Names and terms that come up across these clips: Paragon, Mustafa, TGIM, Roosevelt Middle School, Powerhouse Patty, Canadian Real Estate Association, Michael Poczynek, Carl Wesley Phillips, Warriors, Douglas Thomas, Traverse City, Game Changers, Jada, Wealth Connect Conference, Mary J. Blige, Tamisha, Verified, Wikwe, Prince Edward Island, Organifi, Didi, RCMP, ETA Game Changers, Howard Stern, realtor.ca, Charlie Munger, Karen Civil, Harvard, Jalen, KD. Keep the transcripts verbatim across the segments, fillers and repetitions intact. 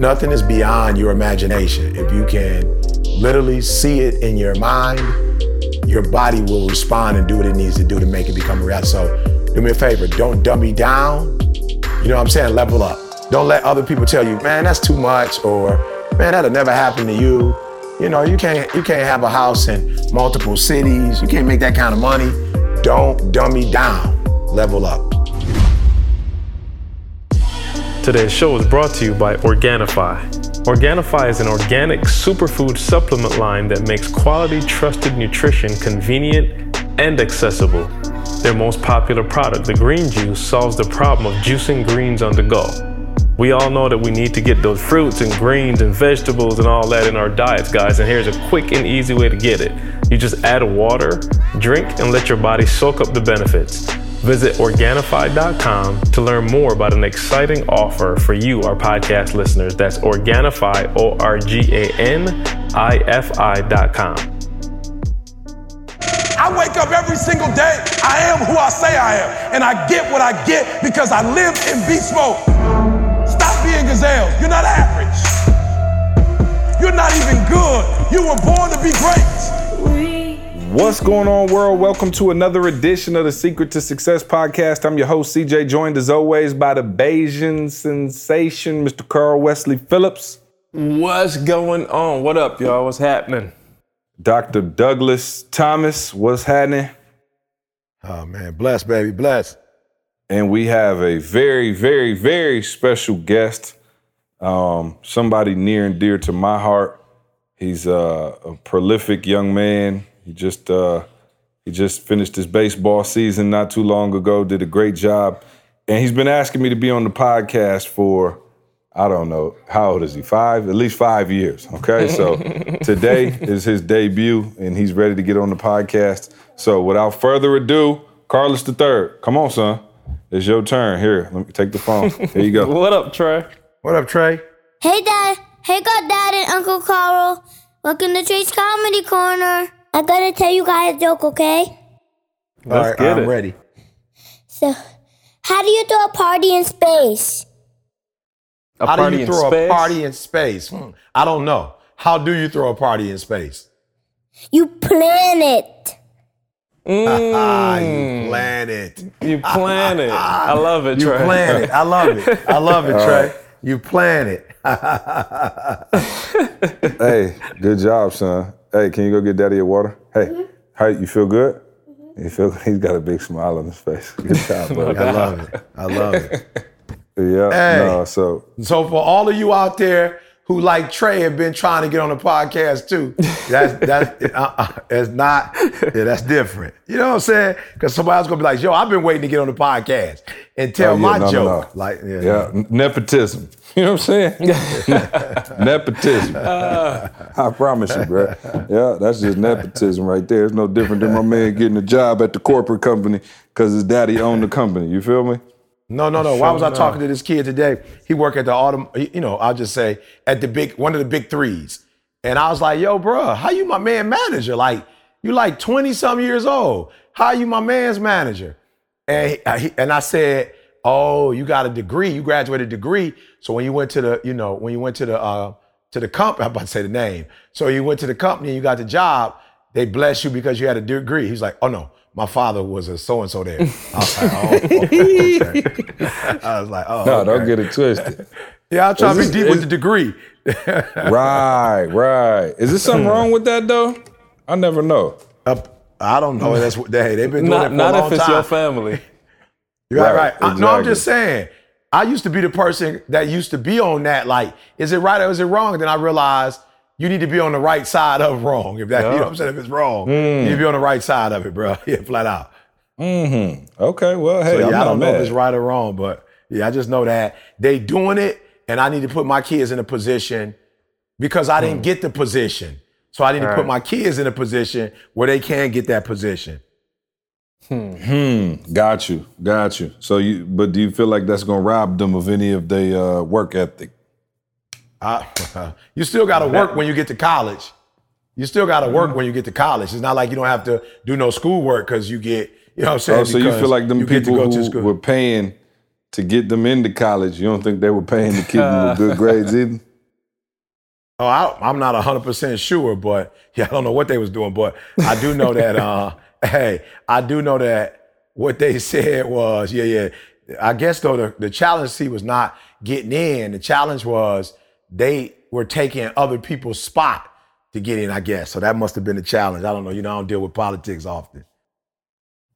Nothing is beyond your imagination. If you can literally see it in your mind, your body will respond and do what it needs to do to make it become a reality. So do me a favor, don't dummy down. You know what I'm saying? Level up. Don't let other people tell you, man, that's too much, or man, that'll never happen to you. You know, you can't, you can't have a house in multiple cities. You can't make that kind of money. Don't dummy down, level up. Today's show is brought to you by Organifi. Organifi is an organic superfood supplement line that makes quality, trusted nutrition convenient and accessible. Their most popular product, the green juice, solves the problem of juicing greens on the go. We all know that we need to get those fruits and greens and vegetables and all that in our diets, guys, and here's a quick and easy way to get it. You just add water, drink, and let your body soak up the benefits. Visit Organifi dot com to learn more about an exciting offer for you, our podcast listeners. That's Organifi, O R G A N I F I dot com. I wake up every single day. I am who I say I am. And I get what I get because I live in beast mode. Stop being gazelles. You're not average. You're not even good. You were born to be great. What's going on, world? Welcome to another edition of the Secret to Success podcast. I'm your host, C J, joined as always by the Bayesian sensation, Mister Carl Wesley Phillips. What's going on? What up, y'all? What's happening? Doctor Douglas Thomas, what's happening? Oh, man, bless, baby, bless. And we have a very, very, very special guest, um, somebody near and dear to my heart. He's uh, a prolific young man. He just uh, he just finished his baseball season not too long ago, did a great job. And he's been asking me to be on the podcast for, I don't know, how old is he, five? At least five years, okay? So today is his debut, and he's ready to get on the podcast. So without further ado, Carlos the third, come on, son. It's your turn. Here, let me take the phone. Here you go. What up, Trey? What up, Trey? Hey, Dad. Hey, God, Dad, and Uncle Carl. Welcome to Trey's Comedy Corner. I gotta tell you guys a joke, okay? All right, get I'm it. ready. So, how do you throw a party in space? A How do you throw a party in space? Hmm. I don't know. How do you throw a party in space? You plan it. Mm. You plan it. You plan it. I love it, you Trey. You plan it. I love it. I love it, Trey. Right. You plan it. Hey, good job, son. Hey, can you go get Daddy a water? Hey, mm-hmm. How, you feel good? Mm-hmm. You feel? He's got a big smile on his face. Good job, buddy. I love it. I love it. Yeah. Hey, no, so. so for all of you out there who, like Trey, have been trying to get on the podcast too, that's that's uh, it's not. Yeah, that's different. You know what I'm saying? Because somebody's gonna be like, "Yo, I've been waiting to get on the podcast and tell oh, yeah, my no, joke." No, no. Like, yeah, yeah. yeah, nepotism. You know what I'm saying? Nepotism. Uh, I promise you, bro. Yeah, that's just nepotism right there. It's no different than my man getting a job at the corporate company because his daddy owned the company. You feel me? No, no, no. Sure Why was I talking no. to this kid today? He worked at the auto, you know, I'll just say at the big, one of the big threes. And I was like, yo, bro, how you my man manager? Like, you like twenty some years old. How you my man's manager? And he, and I said, oh, you got a degree. You graduated a degree. So when you went to the, you know, when you went to the, uh, to the company, I'm about to say the name. So you went to the company and you got the job. They blessed you because you had a degree. He's like, oh no. My father was a so-and-so there. I was like, oh. Okay. I was like, oh. No, okay. Don't get it twisted. Yeah, I'll try to be deep is, with the degree. Right, right. Is there something wrong with that, though? I never know. Uh, I don't know. That's what they, they've been doing not, it for not a long time. Not if it's time. Your family. You're right, right. right. Exactly. I, no, I'm just saying. I used to be the person that used to be on that, like, is it right or is it wrong? And then I realized, you need to be on the right side of wrong. If that, yeah. You know what I'm saying? If it's wrong, mm. you need to be on the right side of it, bro. Yeah, flat out. Mm-hmm. Okay, well, hey, so, yeah, I'm I don't know mad. If it's right or wrong, but yeah, I just know that they doing it, and I need to put my kids in a position because I didn't mm. get the position. So I need All to right. put my kids in a position where they can get that position. Hmm. hmm. Got you. Got you. So you, but do you feel like that's gonna rob them of any of their uh, work ethic? I, you still got to work when you get to college. You still got to work when you get to college. It's not like you don't have to do no schoolwork because you get, you know what I'm saying? Oh, so you feel like them people who were paying to get them into college, you don't think they were paying to keep them with good grades either? Oh, I, I'm not one hundred percent sure, but yeah, I don't know what they was doing, but I do know that, uh, hey, I do know that what they said was, yeah, yeah. I guess, though, the, the challenge see was not getting in. The challenge was they were taking other people's spot to get in, I guess. So that must have been the challenge. I don't know. You know, I don't deal with politics often.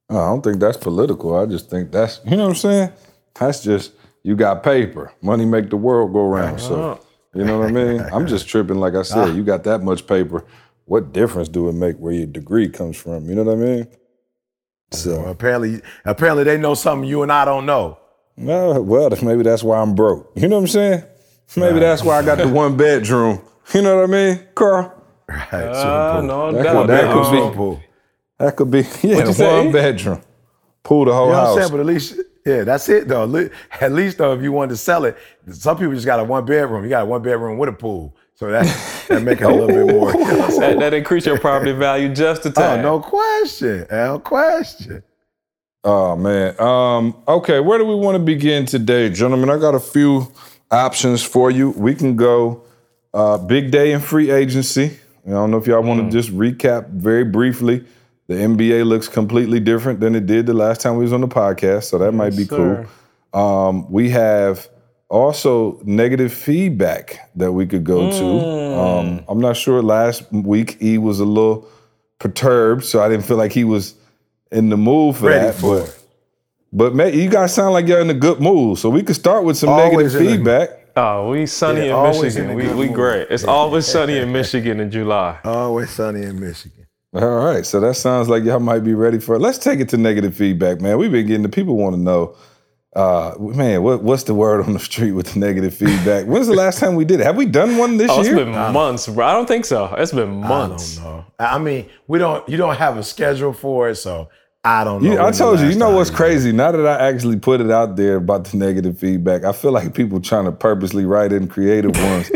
Oh, I don't think that's political. I just think that's, you know what I'm saying? That's just, you got paper. Money make the world go round. So, you know what I mean? I'm just tripping. Like I said, you got that much paper. What difference do it make where your degree comes from? You know what I mean? So well, apparently, apparently they know something you and I don't know. No, well, maybe that's why I'm broke. You know what I'm saying? Maybe that's why I got the one bedroom. You know what I mean, Carl? Right. Uh, no, that, that, could, that could be pool. That could be yeah, one say? bedroom. Pool the whole you know house. What I'm saying? But at least, yeah, that's it though. At least though, if you wanted to sell it, some people just got a one bedroom. You got a one bedroom with a pool. So that, that make it a little bit more. You know that, that increase your property value just a time. Oh, no question. No question. Oh, man. Um, okay, where do we want to begin today, gentlemen? I got a few options for you. We can go uh, big day in free agency. I don't know if y'all mm. want to just recap very briefly. The N B A looks completely different than it did the last time we was on the podcast, so that yes, might be sir. cool. Um, we have... Also, negative feedback that we could go mm. to. Um, I'm not sure. Last week, E was a little perturbed, so I didn't feel like he was in the mood for Ready that. For but, but man, you guys sound like you're in a good mood, so we could start with some always negative feedback. A, oh, we sunny yeah, in Michigan. In we we mood. great. It's yeah. always sunny in Michigan in July. Always sunny in Michigan. All right, so that sounds like y'all might be ready for it. Let's take it to negative feedback, man. We've been getting the people want to know. Uh, man, what, what's the word on the street with the negative feedback? When's the last time we did it? Have we done one this year? Oh, it's year? been months, bro. I don't think so. It's been months. I don't know. I mean, we don't. You don't have a schedule for it, so I don't know. You, I told you. You know what's crazy? Now that I actually put it out there about the negative feedback, I feel like people trying to purposely write in creative ones.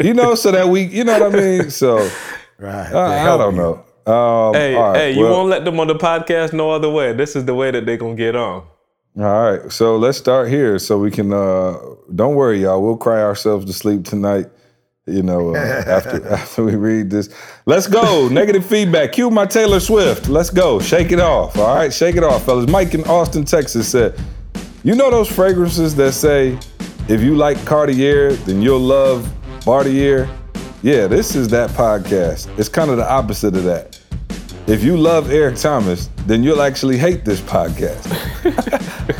You know, so that we. You know what I mean? So, right. I, I don't you. know. Um, hey, right, hey, well, you won't let them on the podcast no other way. This is the way that they gonna get on. All right, so let's start here so we can, uh, don't worry, y'all, we'll cry ourselves to sleep tonight, you know, uh, after after we read this. Let's go, negative feedback, cue my Taylor Swift, let's go, shake it off, all right, shake it off, fellas. Mike in Austin, Texas said, you know those fragrances that say, if you like Cartier, then you'll love Bartier? Yeah, this is that podcast. It's kind of the opposite of that. If you love Eric Thomas, then you'll actually hate this podcast.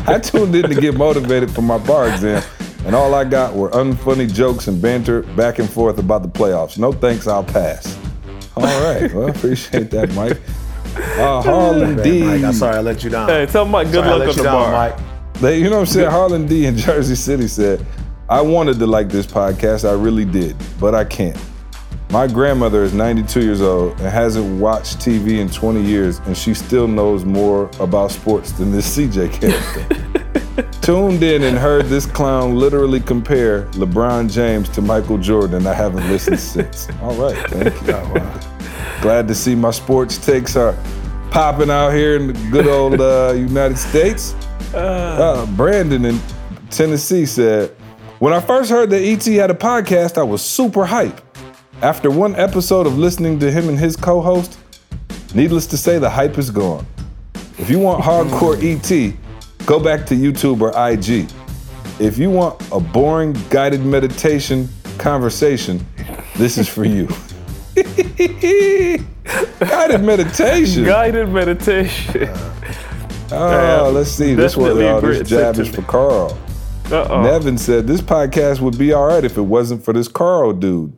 I tuned in to get motivated for my bar exam, and all I got were unfunny jokes and banter back and forth about the playoffs. No thanks, I'll pass. All right, well, appreciate that, Mike. Uh, Harlan D. Hey, Mike, I'm sorry I let you down. Hey, tell Mike good sorry, luck on the down, bar. Mike. They, you know what I'm saying? Harlan D. in Jersey City said, I wanted to like this podcast, I really did, but I can't. My grandmother is ninety-two years old and hasn't watched T V in twenty years, and she still knows more about sports than this C J character. Tuned in and heard this clown literally compare LeBron James to Michael Jordan. I haven't listened since. All right, thank you. Oh, wow. Glad to see my sports takes are popping out here in the good old uh, United States. Uh, Brandon in Tennessee said, when I first heard that E T had a podcast, I was super hyped. After one episode of listening to him and his co-host, needless to say, the hype is gone. If you want hardcore E T, go back to YouTube or I G. If you want a boring guided meditation conversation, this is for you. Guided meditation. Guided meditation. Oh, let's see. This one, all this jab is for Carl. Uh-oh. Nevin said, this podcast would be all right if it wasn't for this Carl dude.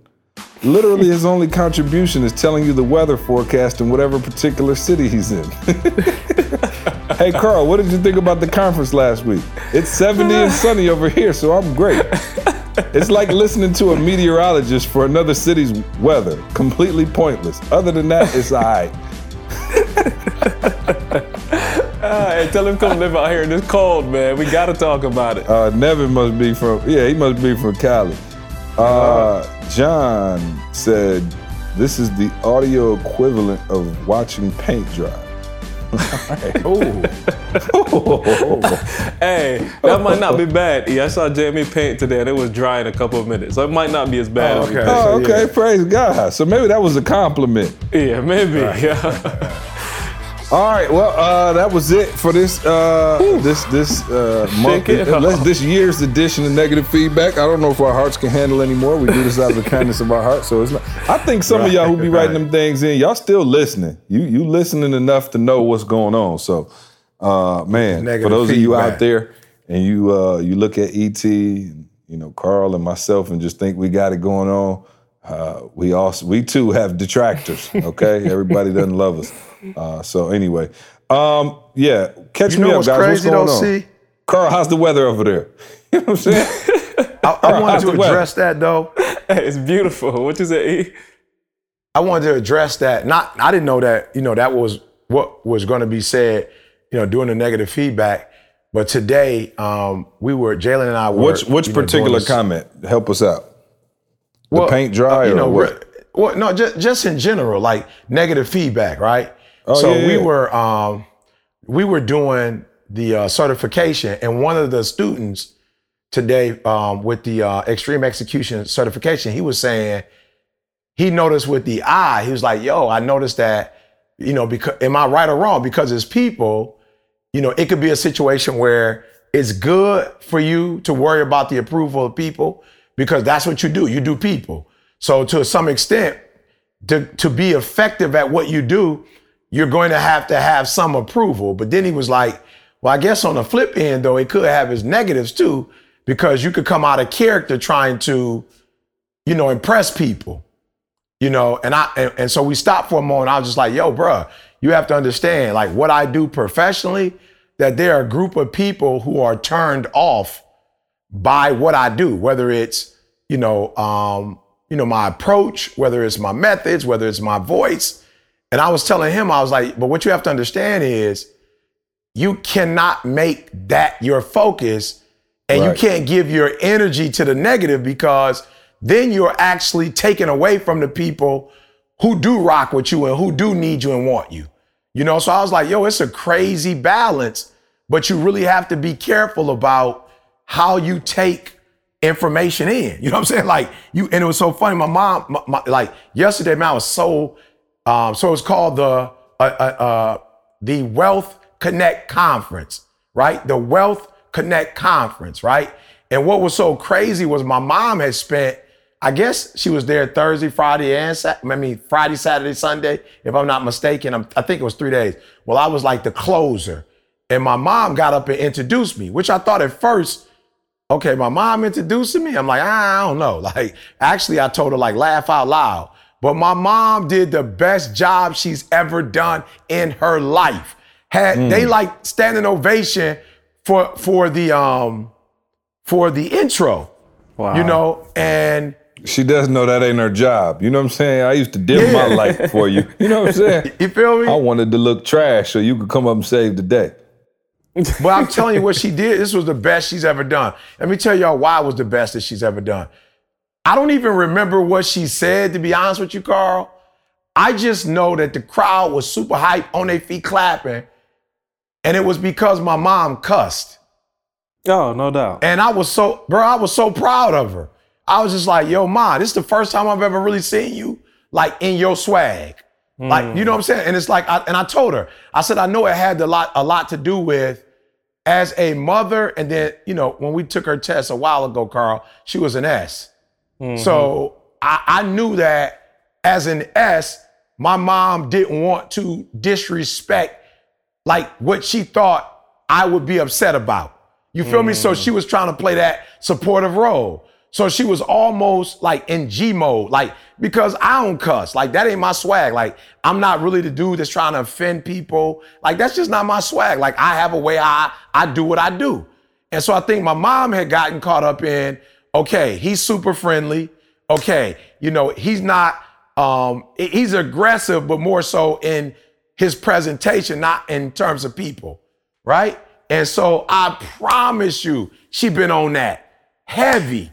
Literally, his only contribution is telling you the weather forecast in whatever particular city he's in. Hey, Carl, what did you think about the conference last week? It's seventy and sunny over here, so I'm great. It's like listening to a meteorologist for another city's weather. Completely pointless. Other than that, it's all right. All right, tell him come live out here in this cold, man. We got to talk about it. Uh, Nevin must be from, yeah, he must be from Cali. Uh, John said, this is the audio equivalent of watching paint dry. Ooh. Ooh. Hey, that might not be bad. Yeah, I saw Jamie paint today and it was dry in a couple of minutes. So it might not be as bad. Oh, okay, as oh, okay. Yeah. Praise God. So maybe that was a compliment. Yeah, maybe. Right. Yeah. All right, well, uh, that was it for this uh, this this uh, month, unless this year's edition of Negative Feedback. I don't know if our hearts can handle anymore. We do this out of the kindness of our hearts, so it's not. I think some right, of y'all who be writing right. them things in, y'all still listening. You you listening enough to know what's going on. So, uh, man, negative for those feedback. Of you out there, and you uh, you look at E T, and, you know, Carl and myself, and just think we got it going on. Uh, we also we too have detractors. Okay, everybody doesn't love us. Uh, so anyway, um, yeah, catch you me know up, what's guys. Crazy what's going on? See? Carl, how's the weather over there? You know what I'm saying? I, I wanted to address that though. Hey, it's beautiful. What you say, E? I wanted to address that. Not, I didn't know that. You know, that was what was going to be said. You know, doing the negative feedback. But today, um, we were Jalen and I were. Which which particular know, comment? Help us out. The well, paint dry uh, you know, or what? Well, no, just just in general, like negative feedback, right? Oh, so yeah, we yeah. were um, we were doing the uh, certification, and one of the students today um, with the uh, extreme execution certification, he was saying he noticed with the eye, he was like, "Yo, I noticed that, you know, because am I right or wrong? Because as people, you know, it could be a situation where it's good for you to worry about the approval of people." Because that's what you do. You do people. So to some extent, to, to be effective at what you do, you're going to have to have some approval. But then he was like, well, I guess on the flip end, though, it could have its negatives, too, because you could come out of character trying to, you know, impress people, you know. And I and, and so we stopped for a moment. I was just like, yo, bruh, you have to understand, like what I do professionally, that there are a group of people who are turned off by what I do, whether it's, you know, um, you know, my approach, whether it's my methods, whether it's my voice. And I was telling him, I was like, but what you have to understand is you cannot make that your focus and right. you can't give your energy to the negative because then you're actually taken away from the people who do rock with you and who do need you and want you, you know? So I was like, yo, it's a crazy balance, but you really have to be careful about how you take information in, you know what I'm saying? Like you, and it was so funny. My mom, my, my, like yesterday, man, I was so, um, so it was called the, uh, uh, uh, the Wealth Connect Conference, right? The Wealth Connect Conference, right? And what was so crazy was my mom had spent, I guess she was there Thursday, Friday, and Sa- I mean, Friday, Saturday, Sunday, if I'm not mistaken, I'm, I think it was three days. Well, I was like the closer and my mom got up and introduced me, which I thought at first, okay, my mom introducing me. I'm like, I don't know. Like, actually, I told her, like, laugh out loud. But my mom did the best job she's ever done in her life. Had mm. they like standing ovation for for the um for the intro. Wow. You know, and she does know that ain't her job. You know what I'm saying? I used to dim yeah. my life for you. You know what I'm saying? You feel me? I wanted to look trash so you could come up and save the day. But I'm telling you what she did, this was the best she's ever done. Let me tell y'all why it was the best that she's ever done. I don't even remember what she said, to be honest with you, Carl. I just know that the crowd was super hyped, on their feet clapping. And it was because my mom cussed. Oh, no doubt. And I was so, bro, I was so proud of her. I was just like, yo, Ma, this is the first time I've ever really seen you like in your swag. Mm. Like, you know what I'm saying? And it's like, I, and I told her, I said, I know it had a lot, a lot to do with as a mother, and then, you know, when we took her test a while ago, Carl, she was an S. Mm-hmm. So I, I knew that as an S, my mom didn't want to disrespect like what she thought I would be upset about. You feel mm. me? So she was trying to play that supportive role. So she was almost like in G mode, like, because I don't cuss. Like, that ain't my swag. Like, I'm not really the dude that's trying to offend people. Like, that's just not my swag. Like, I have a way I, I do what I do. And so I think my mom had gotten caught up in, okay, he's super friendly. Okay, you know, he's not, um, he's aggressive, but more so in his presentation, not in terms of people, right? And so I promise you, she been on that heavy.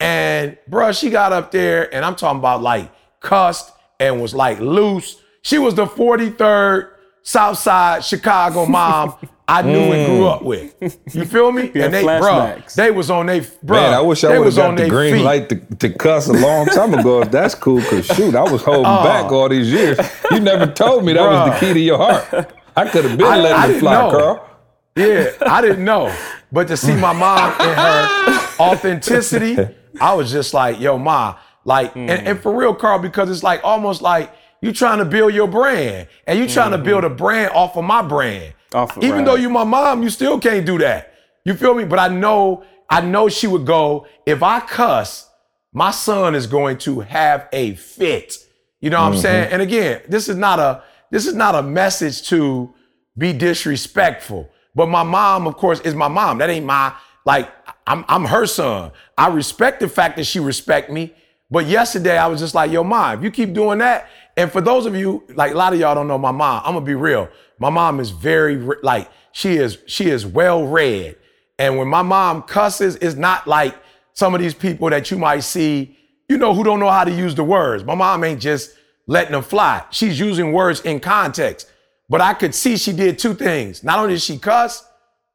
And, bruh, she got up there, and I'm talking about, like, cussed and was, like, loose. She was the forty-third Southside Chicago mom I knew mm. and grew up with. You feel me? Yeah, and they, flashbacks. Bro, they was on they, bro. Man, I wish I would have got the green feet. light to, to cuss a long time ago. If that's cool, because shoot, I was holding uh, back all these years. You never told me that bro. was the key to your heart. I could have been I, letting I it fly, know. Carl. Yeah, I didn't know. But to see my mom and her authenticity, I was just like, yo, ma. Like, mm. and, and for real, Carl, because it's like almost like you trying to build your brand and you trying mm-hmm. to build a brand off of my brand. Off of Even right. though you my mom, you still can't do that. You feel me? But I know, I know she would go, if I cuss, my son is going to have a fit. You know what mm-hmm. I'm saying? And again, this is not a, this is not a message to be disrespectful. But my mom, of course, is my mom. That ain't my, like, I'm, I'm her son. I respect the fact that she respect me. But yesterday, I was just like, yo, Ma, if you keep doing that, and for those of you, like a lot of y'all don't know my mom, I'm gonna be real. My mom is very, like, she is she is well-read. And when my mom cusses, it's not like some of these people that you might see, you know, who don't know how to use the words. My mom ain't just letting them fly. She's using words in context. But I could see she did two things. Not only did she cuss,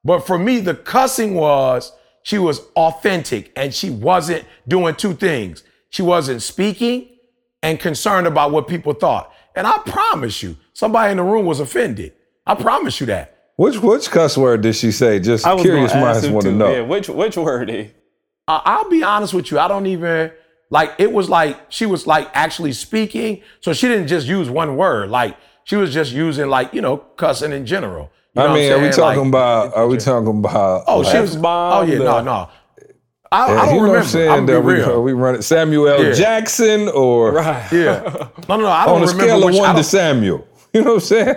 but for me, the cussing was, she was authentic and she wasn't doing two things. She wasn't speaking and concerned about what people thought. And I promise you, somebody in the room was offended. I promise you that. Which which cuss word did she say? Just curious minds want to know. Yeah, which which word? Is? Uh, I'll be honest with you. I don't even, like, it was like, she was like actually speaking. So she didn't just use one word. Like, she was just using, like, you know, cussing in general. You know I mean, are we talking like, about, are we talking about? Oh, like, she was, oh yeah, the, no, no. I, yeah, I don't you know remember. I'm saying I'm that we, uh, we run it Samuel L. Yeah. Jackson or right. yeah. No, no, no. I don't remember. On a scale of one to Samuel, you know what I'm saying?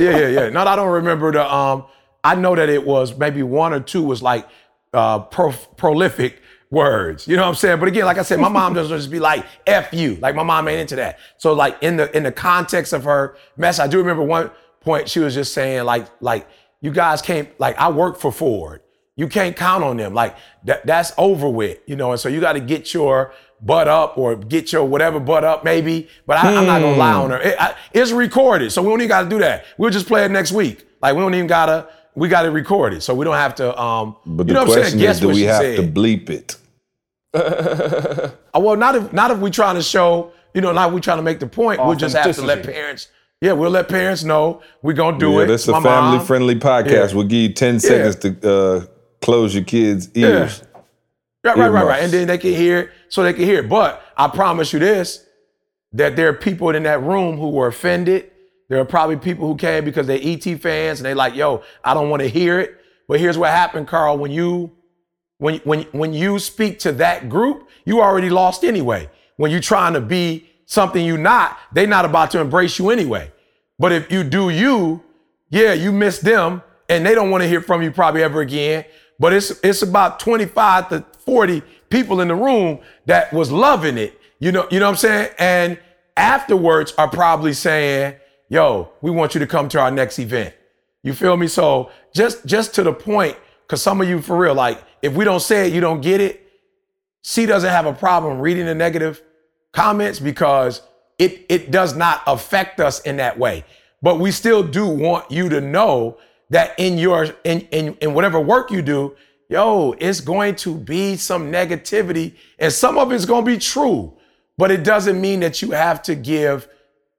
yeah, yeah, yeah. No, I don't remember the. Um, I know that it was maybe one or two was like uh, pro- prolific words. You know what I'm saying? But again, like I said, my mom doesn't just be like "f you." Like my mom ain't into that. So like in the in the context of her mess, I do remember one point she was just saying like like you guys can't like I work for Ford. You can't count on them. Like that, that's over with, you know? And so you got to get your butt up or get your whatever butt up maybe, but I, hmm. I'm not going to lie on her. It, I, it's recorded. So we don't even got to do that. We'll just play it next week. Like we don't even got to, we got it recorded. So we don't have to, um, but you know what I'm saying? Guess what she said. But the question is, do we have to bleep it? oh, well, not if, not if we trying to show, you know, not if we trying to make the point. We'll just have to let parents Yeah, we'll let parents know. We're going to do yeah, it. That's a family-friendly podcast. Yeah. We'll give you ten seconds yeah. to, uh, close your kids' ears. Yeah. Right, right, right, right. And then they can hear it, so they can hear it. But I promise you this, that there are people in that room who were offended. There are probably people who came because they're E T fans and they like, yo, I don't want to hear it. But here's what happened, Carl. When you when when when you speak to that group, you already lost anyway. When you're trying to be something you're not, they're not about to embrace you anyway. But if you do you, yeah, you miss them and they don't want to hear from you probably ever again. But it's it's about twenty-five to forty people in the room that was loving it. You know, you know what I'm saying? And afterwards are probably saying, yo, we want you to come to our next event. You feel me? So just just to the point, because some of you for real, like if we don't say it, you don't get it. C doesn't have a problem reading the negative comments because it it does not affect us in that way. But we still do want you to know that in your in, in in whatever work you do, yo, it's going to be some negativity and some of it's going to be true, but it doesn't mean that you have to give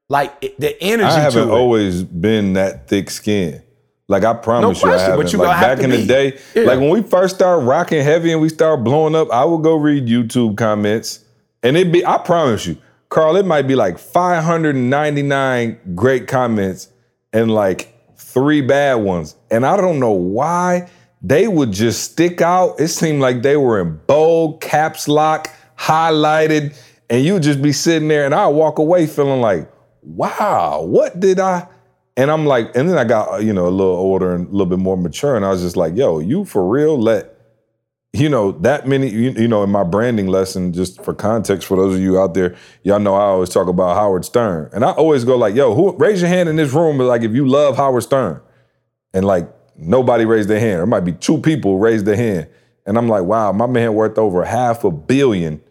like the energy. I haven't to it. always been that thick skinned. Like I promise no question, you, I haven't. Like back in be. the day, yeah. like when we first started rocking heavy and we started blowing up, I would go read YouTube comments and it'd be, I promise you, Carl, it might be like five hundred ninety-nine great comments and like three bad ones. And I don't know why they would just stick out. It seemed like they were in bold, caps lock, highlighted, and you would just be sitting there and I walk away feeling like, wow, what did I? And I'm like, and then I got, you know, a little older and a little bit more mature. And I was just like, yo, you for real let, you know, that many, you, you know, in my branding lesson, just for context, for those of you out there, y'all know I always talk about Howard Stern. And I always go like, yo, who raise your hand in this room, but like if you love Howard Stern. And like nobody raised their hand. There might be two people raised their hand. And I'm like, wow, my man worth over half a billion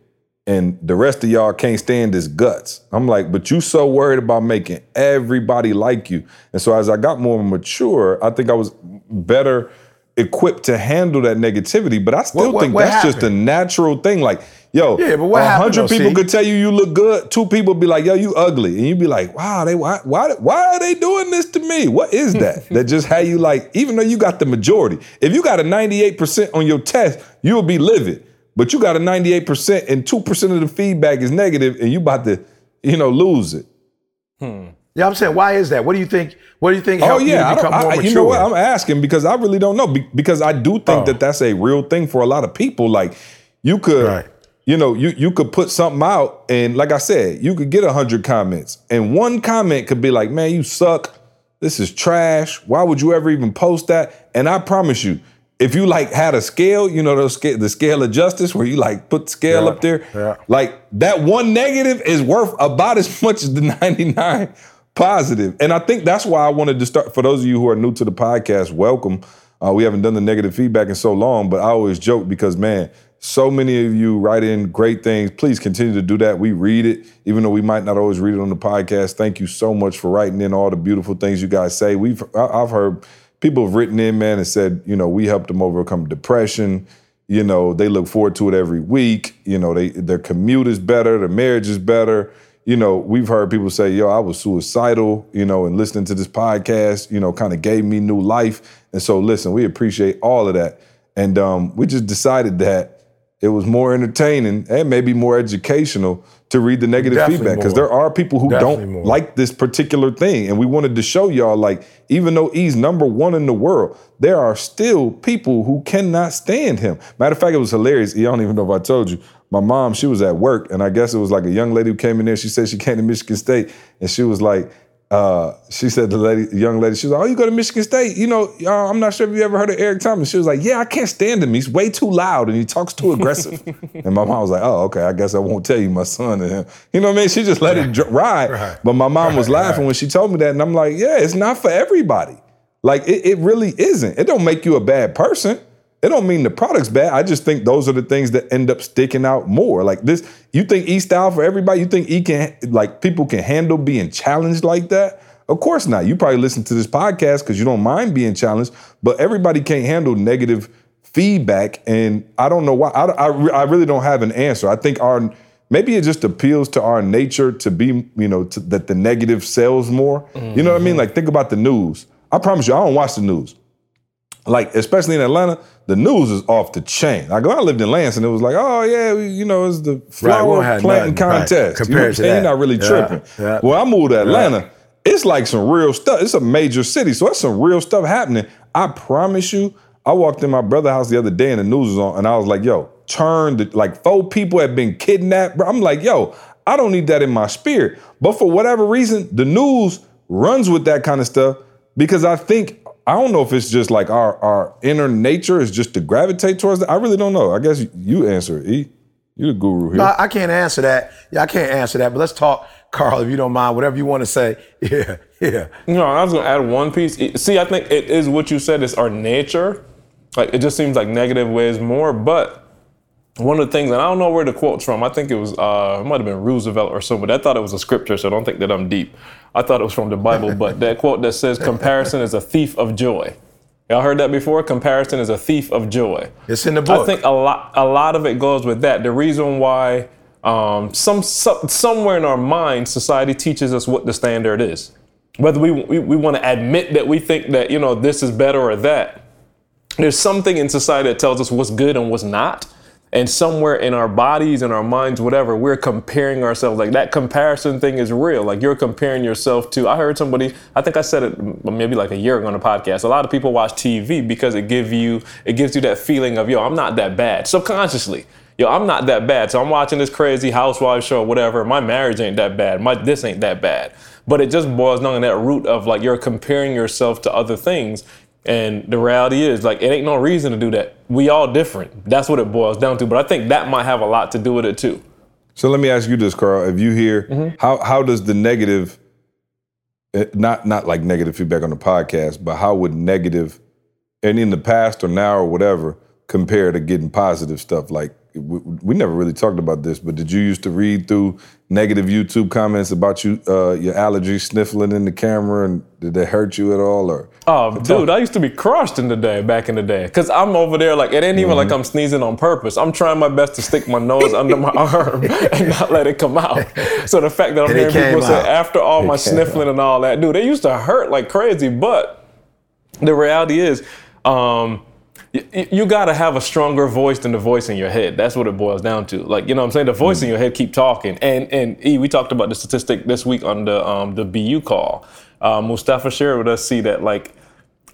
and the rest of y'all can't stand his guts. I'm like, but you so worried about making everybody like you. And so as I got more mature, I think I was better equipped to handle that negativity, but I still what, what, think what that's happened? Just a natural thing. Like, yo, yeah, but what one hundred happened, people see? Could tell you you look good. Two people be like, yo, you ugly. And you'd be like, wow, they why, why why are they doing this to me? What is that? That just how you like, even though you got the majority. If you got a ninety-eight percent on your test, you'll be livid. But you got a ninety-eight percent and two percent of the feedback is negative and you about to, you know, lose it. Hmm. Yeah, I'm saying, why is that? What do you think? What do you think helped oh, yeah. you become I, more mature? You know what? I'm asking because I really don't know. Be- because I do think oh. that that's a real thing for a lot of people. Like, you could, right. you know, you you could put something out, and like I said, you could get one hundred comments, and one comment could be like, man, you suck. This is trash. Why would you ever even post that? And I promise you, if you like had a scale, you know, the scale of justice where you like put the scale yeah, up there, yeah. like that one negative is worth about as much as the ninety-nine positive. And I think that's why I wanted to start, for those of you who are new to the podcast, welcome. Uh, we haven't done the negative feedback in so long, but I always joke because, man, so many of you write in great things. Please continue to do that. We read it, even though we might not always read it on the podcast. Thank you so much for writing in all the beautiful things you guys say. We've I've heard... people have written in, man, and said, you know, we helped them overcome depression. You know, they look forward to it every week. You know, they their commute is better. Their marriage is better. You know, we've heard people say, yo, I was suicidal, you know, and listening to this podcast, you know, kind of gave me new life. And so, listen, we appreciate all of that. And um, we just decided that it was more entertaining and maybe more educational to read the negative Definitely feedback because there are people who Definitely don't more. like this particular thing. And we wanted to show y'all, like, even though he's number one in the world, there are still people who cannot stand him. Matter of fact, it was hilarious. I don't even know if I told you. My mom, she was at work, and I guess it was like a young lady who came in there. She said she came to Michigan State, and she was like, uh, she said the lady, young lady, she was like, oh, you go to Michigan State? You know, uh, I'm not sure if you ever heard of Eric Thomas. She was like, yeah, I can't stand him. He's way too loud and he talks too aggressive. And my mom was like, oh, okay, I guess I won't tell you my son and him. You know what I mean? She just let it dr- ride. Right. But my mom right, was laughing right. when she told me that. And I'm like, yeah, it's not for everybody. Like, it, it really isn't. It don't make you a bad person. It don't mean the product's bad. I just think those are the things that end up sticking out more. Like this, you think E style for everybody? You think E can, like, people can handle being challenged like that? Of course not. You probably listen to this podcast because you don't mind being challenged, but everybody can't handle negative feedback. And I don't know why. I, I, I really don't have an answer. I think our, maybe it just appeals to our nature to be, you know, to, that the negative sells more. Mm-hmm. You know what I mean? Like, think about the news. I promise you, I don't watch the news. Like, especially in Atlanta, the news is off the chain. Like, when I lived in Lansing, it was like, oh, yeah, we, you know, it's the flower right, planting contest. Right. Compared you know, to that. You're not really yeah, tripping. Yeah. Well, I moved to Atlanta. Yeah. It's like some real stuff. It's a major city, so that's some real stuff happening. I promise you, I walked in my brother's house the other day and the news was on, and I was like, yo, turn. The, like, four people have been kidnapped. I'm like, yo, I don't need that in my spirit. But for whatever reason, the news runs with that kind of stuff because I think, I don't know if it's just like our, our inner nature is just to gravitate towards that. I really don't know. I guess you answer it, E. You're the guru here. No, I can't answer that. Yeah, I can't answer that. But let's talk, Carl, if you don't mind, whatever you want to say. Yeah, yeah. No, I was going to add one piece. See, I think it is what you said. It's our nature. Like, it just seems like negative weighs more. But one of the things, and I don't know where the quote's from. I think it was, uh, it might have been Roosevelt or something, but I thought it was a scripture, so don't think that I'm deep. I thought it was from the Bible, but that quote that says, comparison is a thief of joy. Y'all heard that before? Comparison is a thief of joy. It's in the book. I think a lot a lot of it goes with that. The reason why um, some, some somewhere in our mind, society teaches us what the standard is. Whether we, we, we want to admit that we think that, you know, this is better or that, there's something in society that tells us what's good and what's not. And somewhere in our bodies, in our minds, whatever, we're comparing ourselves. Like, that comparison thing is real. Like, you're comparing yourself to, I heard somebody, I think I said it maybe like a year ago on a podcast. A lot of people watch T V because it give you, it gives you that feeling of, yo, I'm not that bad. Subconsciously, yo, I'm not that bad. So I'm watching this crazy housewife show or whatever. My marriage ain't that bad. My this ain't that bad. But it just boils down to that root of, like, you're comparing yourself to other things. And the reality is, like, it ain't no reason to do that. We all different. That's what it boils down to. But I think that might have a lot to do with it, too. So let me ask you this, Carl. If you hear, mm-hmm. how how does the negative, not not like negative feedback on the podcast, but how would negative, and in the past or now or whatever, compare to getting positive stuff? Like, we, we never really talked about this, but did you used to read through negative YouTube comments about you uh, your allergies, sniffling in the camera, and did that hurt you at all? Or oh, dude, talk- I used to be crushed in the day, back in the day, because I'm over there like it ain't even mm-hmm. like I'm sneezing on purpose. I'm trying my best to stick my nose under my arm and not let it come out. So the fact that I'm hearing people out. say after all it my sniffling out. and all that, dude, they used to hurt like crazy. But the reality is, um, You, you gotta have a stronger voice than the voice in your head. That's what it boils down to. Like, you know what I'm saying? The voice mm. in your head keep talking. And and E, we talked about the statistic this week on the um, the B U call. Uh, Mustafa shared with us, see that like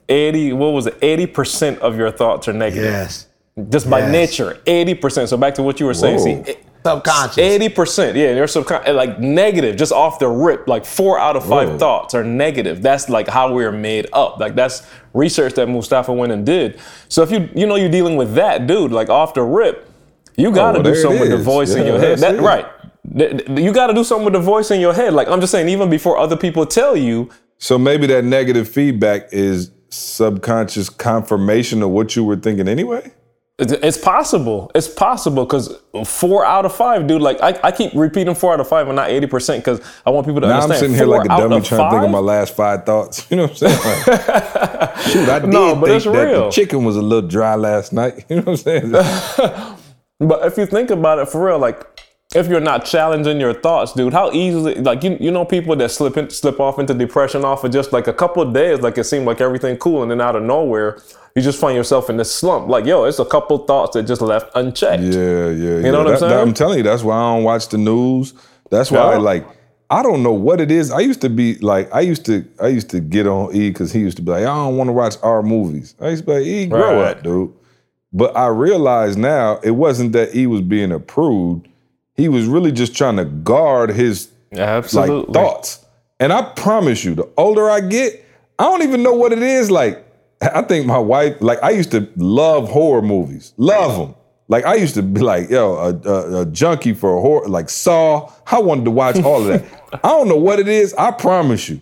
eighty, what was it? eighty percent of your thoughts are negative. Yes. Just by yes. nature, eighty percent. So back to what you were saying, Whoa. see. It, subconscious. eighty percent, yeah, they're subconscious, like negative, just off the rip, like four out of five Whoa. thoughts are negative. That's like how we're made up. Like that's research that Mustafa went and did. So if you, you know, you're dealing with that, dude, like off the rip, you gotta oh, well, do something with the voice yeah, in your head. That, right, you gotta do something with the voice in your head. Like I'm just saying, even before other people tell you. So maybe that negative feedback is subconscious confirmation of what you were thinking anyway? It's possible. It's possible because four out of five, dude, like I, I keep repeating four out of five and not eighty percent because I want people to now understand. I'm sitting here like a dummy trying five? to think of my last five thoughts. You know what I'm saying? Like, shoot, I did no, but think that real. the chicken was a little dry last night. You know what I'm saying? But if you think about it for real, like if you're not challenging your thoughts, dude, how easily, like you you know people that slip in, slip off into depression off of just like a couple of days, like it seemed like everything cool and then out of nowhere, you just find yourself in this slump. Like, yo, it's a couple thoughts that just left unchecked. Yeah, yeah, yeah. You know what that, I'm saying? That, I'm telling you, that's why I don't watch the news. That's why, yeah. I, like, I don't know what it is. I used to be, like, I used to I used to get on E because he used to be like, I don't want to watch our movies. I used to be like, E, grow right. up, dude. But I realize now it wasn't that E was being a prude. He was really just trying to guard his, Absolutely. like, thoughts. And I promise you, the older I get, I don't even know what it is, like, I think my wife, like I used to love horror movies, love them. Like I used to be like, yo, a, a, a junkie for a horror, like Saw. I wanted to watch all of that. I don't know what it is, I promise you.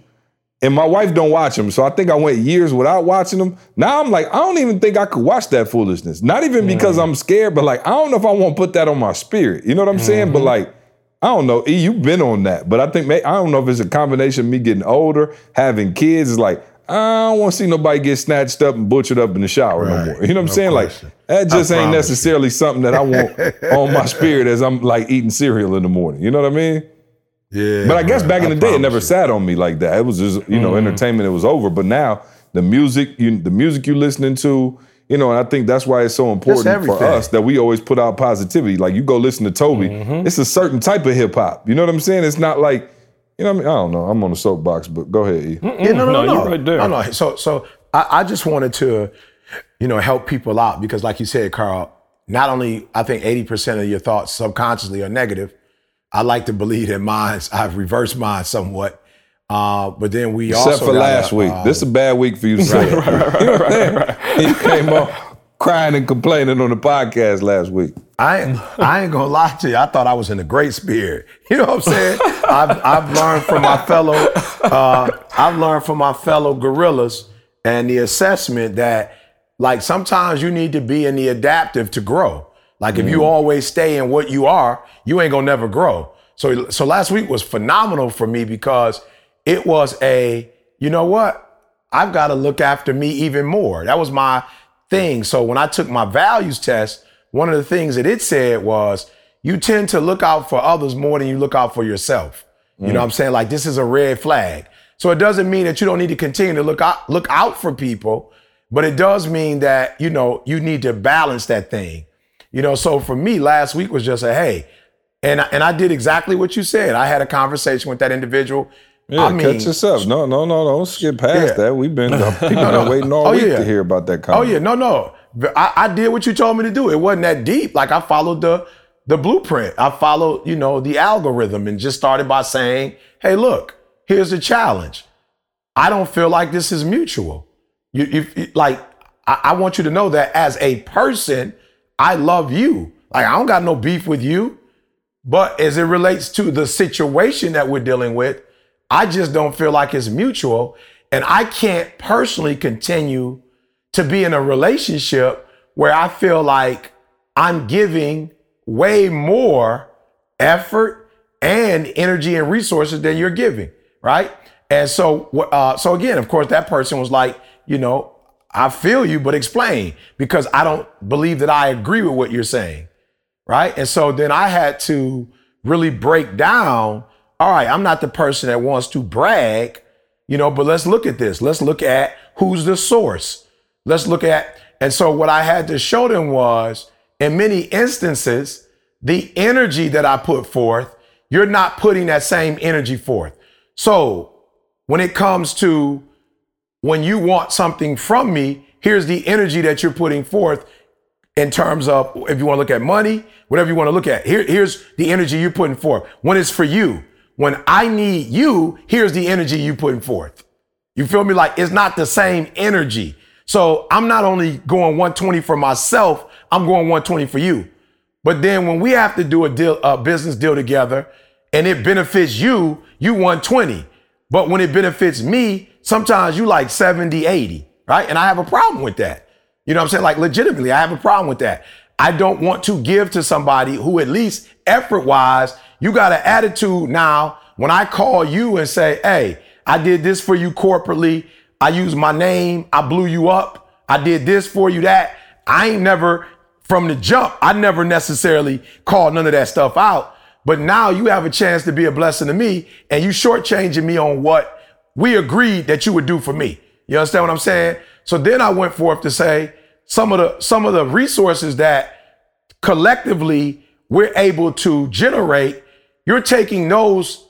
And my wife don't watch them, so I think I went years without watching them. Now I'm like, I don't even think I could watch that foolishness. Not even because mm. I'm scared, but like, I don't know if I want to put that on my spirit. You know what I'm mm-hmm. saying? But like, I don't know, E, you've been on that. But I think, I don't know if it's a combination of me getting older, having kids, is like, I don't want to see nobody get snatched up and butchered up in the shower right. no more. You know what I'm no saying? Question. Like, that just ain't necessarily you. something that I want on my spirit as I'm like eating cereal in the morning. You know what I mean? Yeah. But I guess right. back in I the day, it never you. sat on me like that. It was just, you know, mm-hmm. entertainment, it was over. But now the music, you, the music you're listening to, you know, and I think that's why it's so important for us that we always put out positivity. Like you go listen to Toby, mm-hmm. it's a certain type of hip hop. You know what I'm saying? It's not like, you know what I mean? I don't know. I'm on a soapbox, but go ahead, E. Yeah, no, no, no, no. You're right there. No, no. So, so I, I just wanted to, you know, help people out because like you said, Carl, not only I think eighty percent of your thoughts subconsciously are negative, I like to believe that mine's, I've reversed mine somewhat. Uh, but then we Except also- Except for last a, week. Um, this is a bad week for you to say. right, right, right, you know what right, right, right. You came on crying and complaining on the podcast last week. I, I ain't gonna lie to you. I thought I was in a great spirit. You know what I'm saying? I've, I've learned from my fellow, uh, I've learned from my fellow gorillas and the assessment that like sometimes you need to be in the adaptive to grow. Like if mm. you always stay in what you are, you ain't gonna never grow. So, so last week was phenomenal for me because it was a, you know what? I've got to look after me even more. That was my thing. So when I took my values test, one of the things that it said was you tend to look out for others more than you look out for yourself. You mm. know what I'm saying? Like this is a red flag. So it doesn't mean that you don't need to continue to look out, look out for people, but it does mean that, you know, you need to balance that thing. You know, so for me, last week was just a, hey, and I, and I did exactly what you said. I had a conversation with that individual. Yeah, I mean, catch us up. No, no, no, don't skip past yeah. that. We've been uh, people no, no. waiting all oh, week yeah. to hear about that comment. Oh yeah, no, no. I, I did what you told me to do. It wasn't that deep. Like I followed the the blueprint. I followed, you know, the algorithm and just started by saying, hey, look, here's the challenge. I don't feel like this is mutual. You, if, like, I, I want you to know that as a person, I love you. Like, I don't got no beef with you. But as it relates to the situation that we're dealing with, I just don't feel like it's mutual. And I can't personally continue to be in a relationship where I feel like I'm giving way more effort and energy and resources than you're giving, right? And so, uh, so again, of course, that person was like, you know, I feel you, but explain, because I don't believe that I agree with what you're saying, right? And so then I had to really break down, all right, I'm not the person that wants to brag, you know, but let's look at this. Let's look at who's the source. Let's look at, and so what I had to show them was, in many instances, the energy that I put forth, you're not putting that same energy forth. So when it comes to when you want something from me, here's the energy that you're putting forth in terms of, if you want to look at money, whatever you want to look at, here, here's the energy you're putting forth. When it's for you, when I need you, here's the energy you're putting forth. You feel me? Like, it's not the same energy. So I'm not only going one twenty for myself, I'm going one twenty for you. But then when we have to do a deal, a business deal together, and it benefits you, you one twenty. But when it benefits me, sometimes you like seventy, eighty, right? And I have a problem with that. You know what I'm saying? Like, legitimately, I have a problem with that. I don't want to give to somebody who, at least effort-wise, you got an attitude now. When I call you and say, hey, I did this for you corporately, I used my name, I blew you up, I did this for you, that. I ain't never, from the jump, I never necessarily called none of that stuff out. But now you have a chance to be a blessing to me, and you shortchanging me on what we agreed that you would do for me. You understand what I'm saying? So then I went forth to say some of the, some of the resources that collectively we're able to generate, you're taking those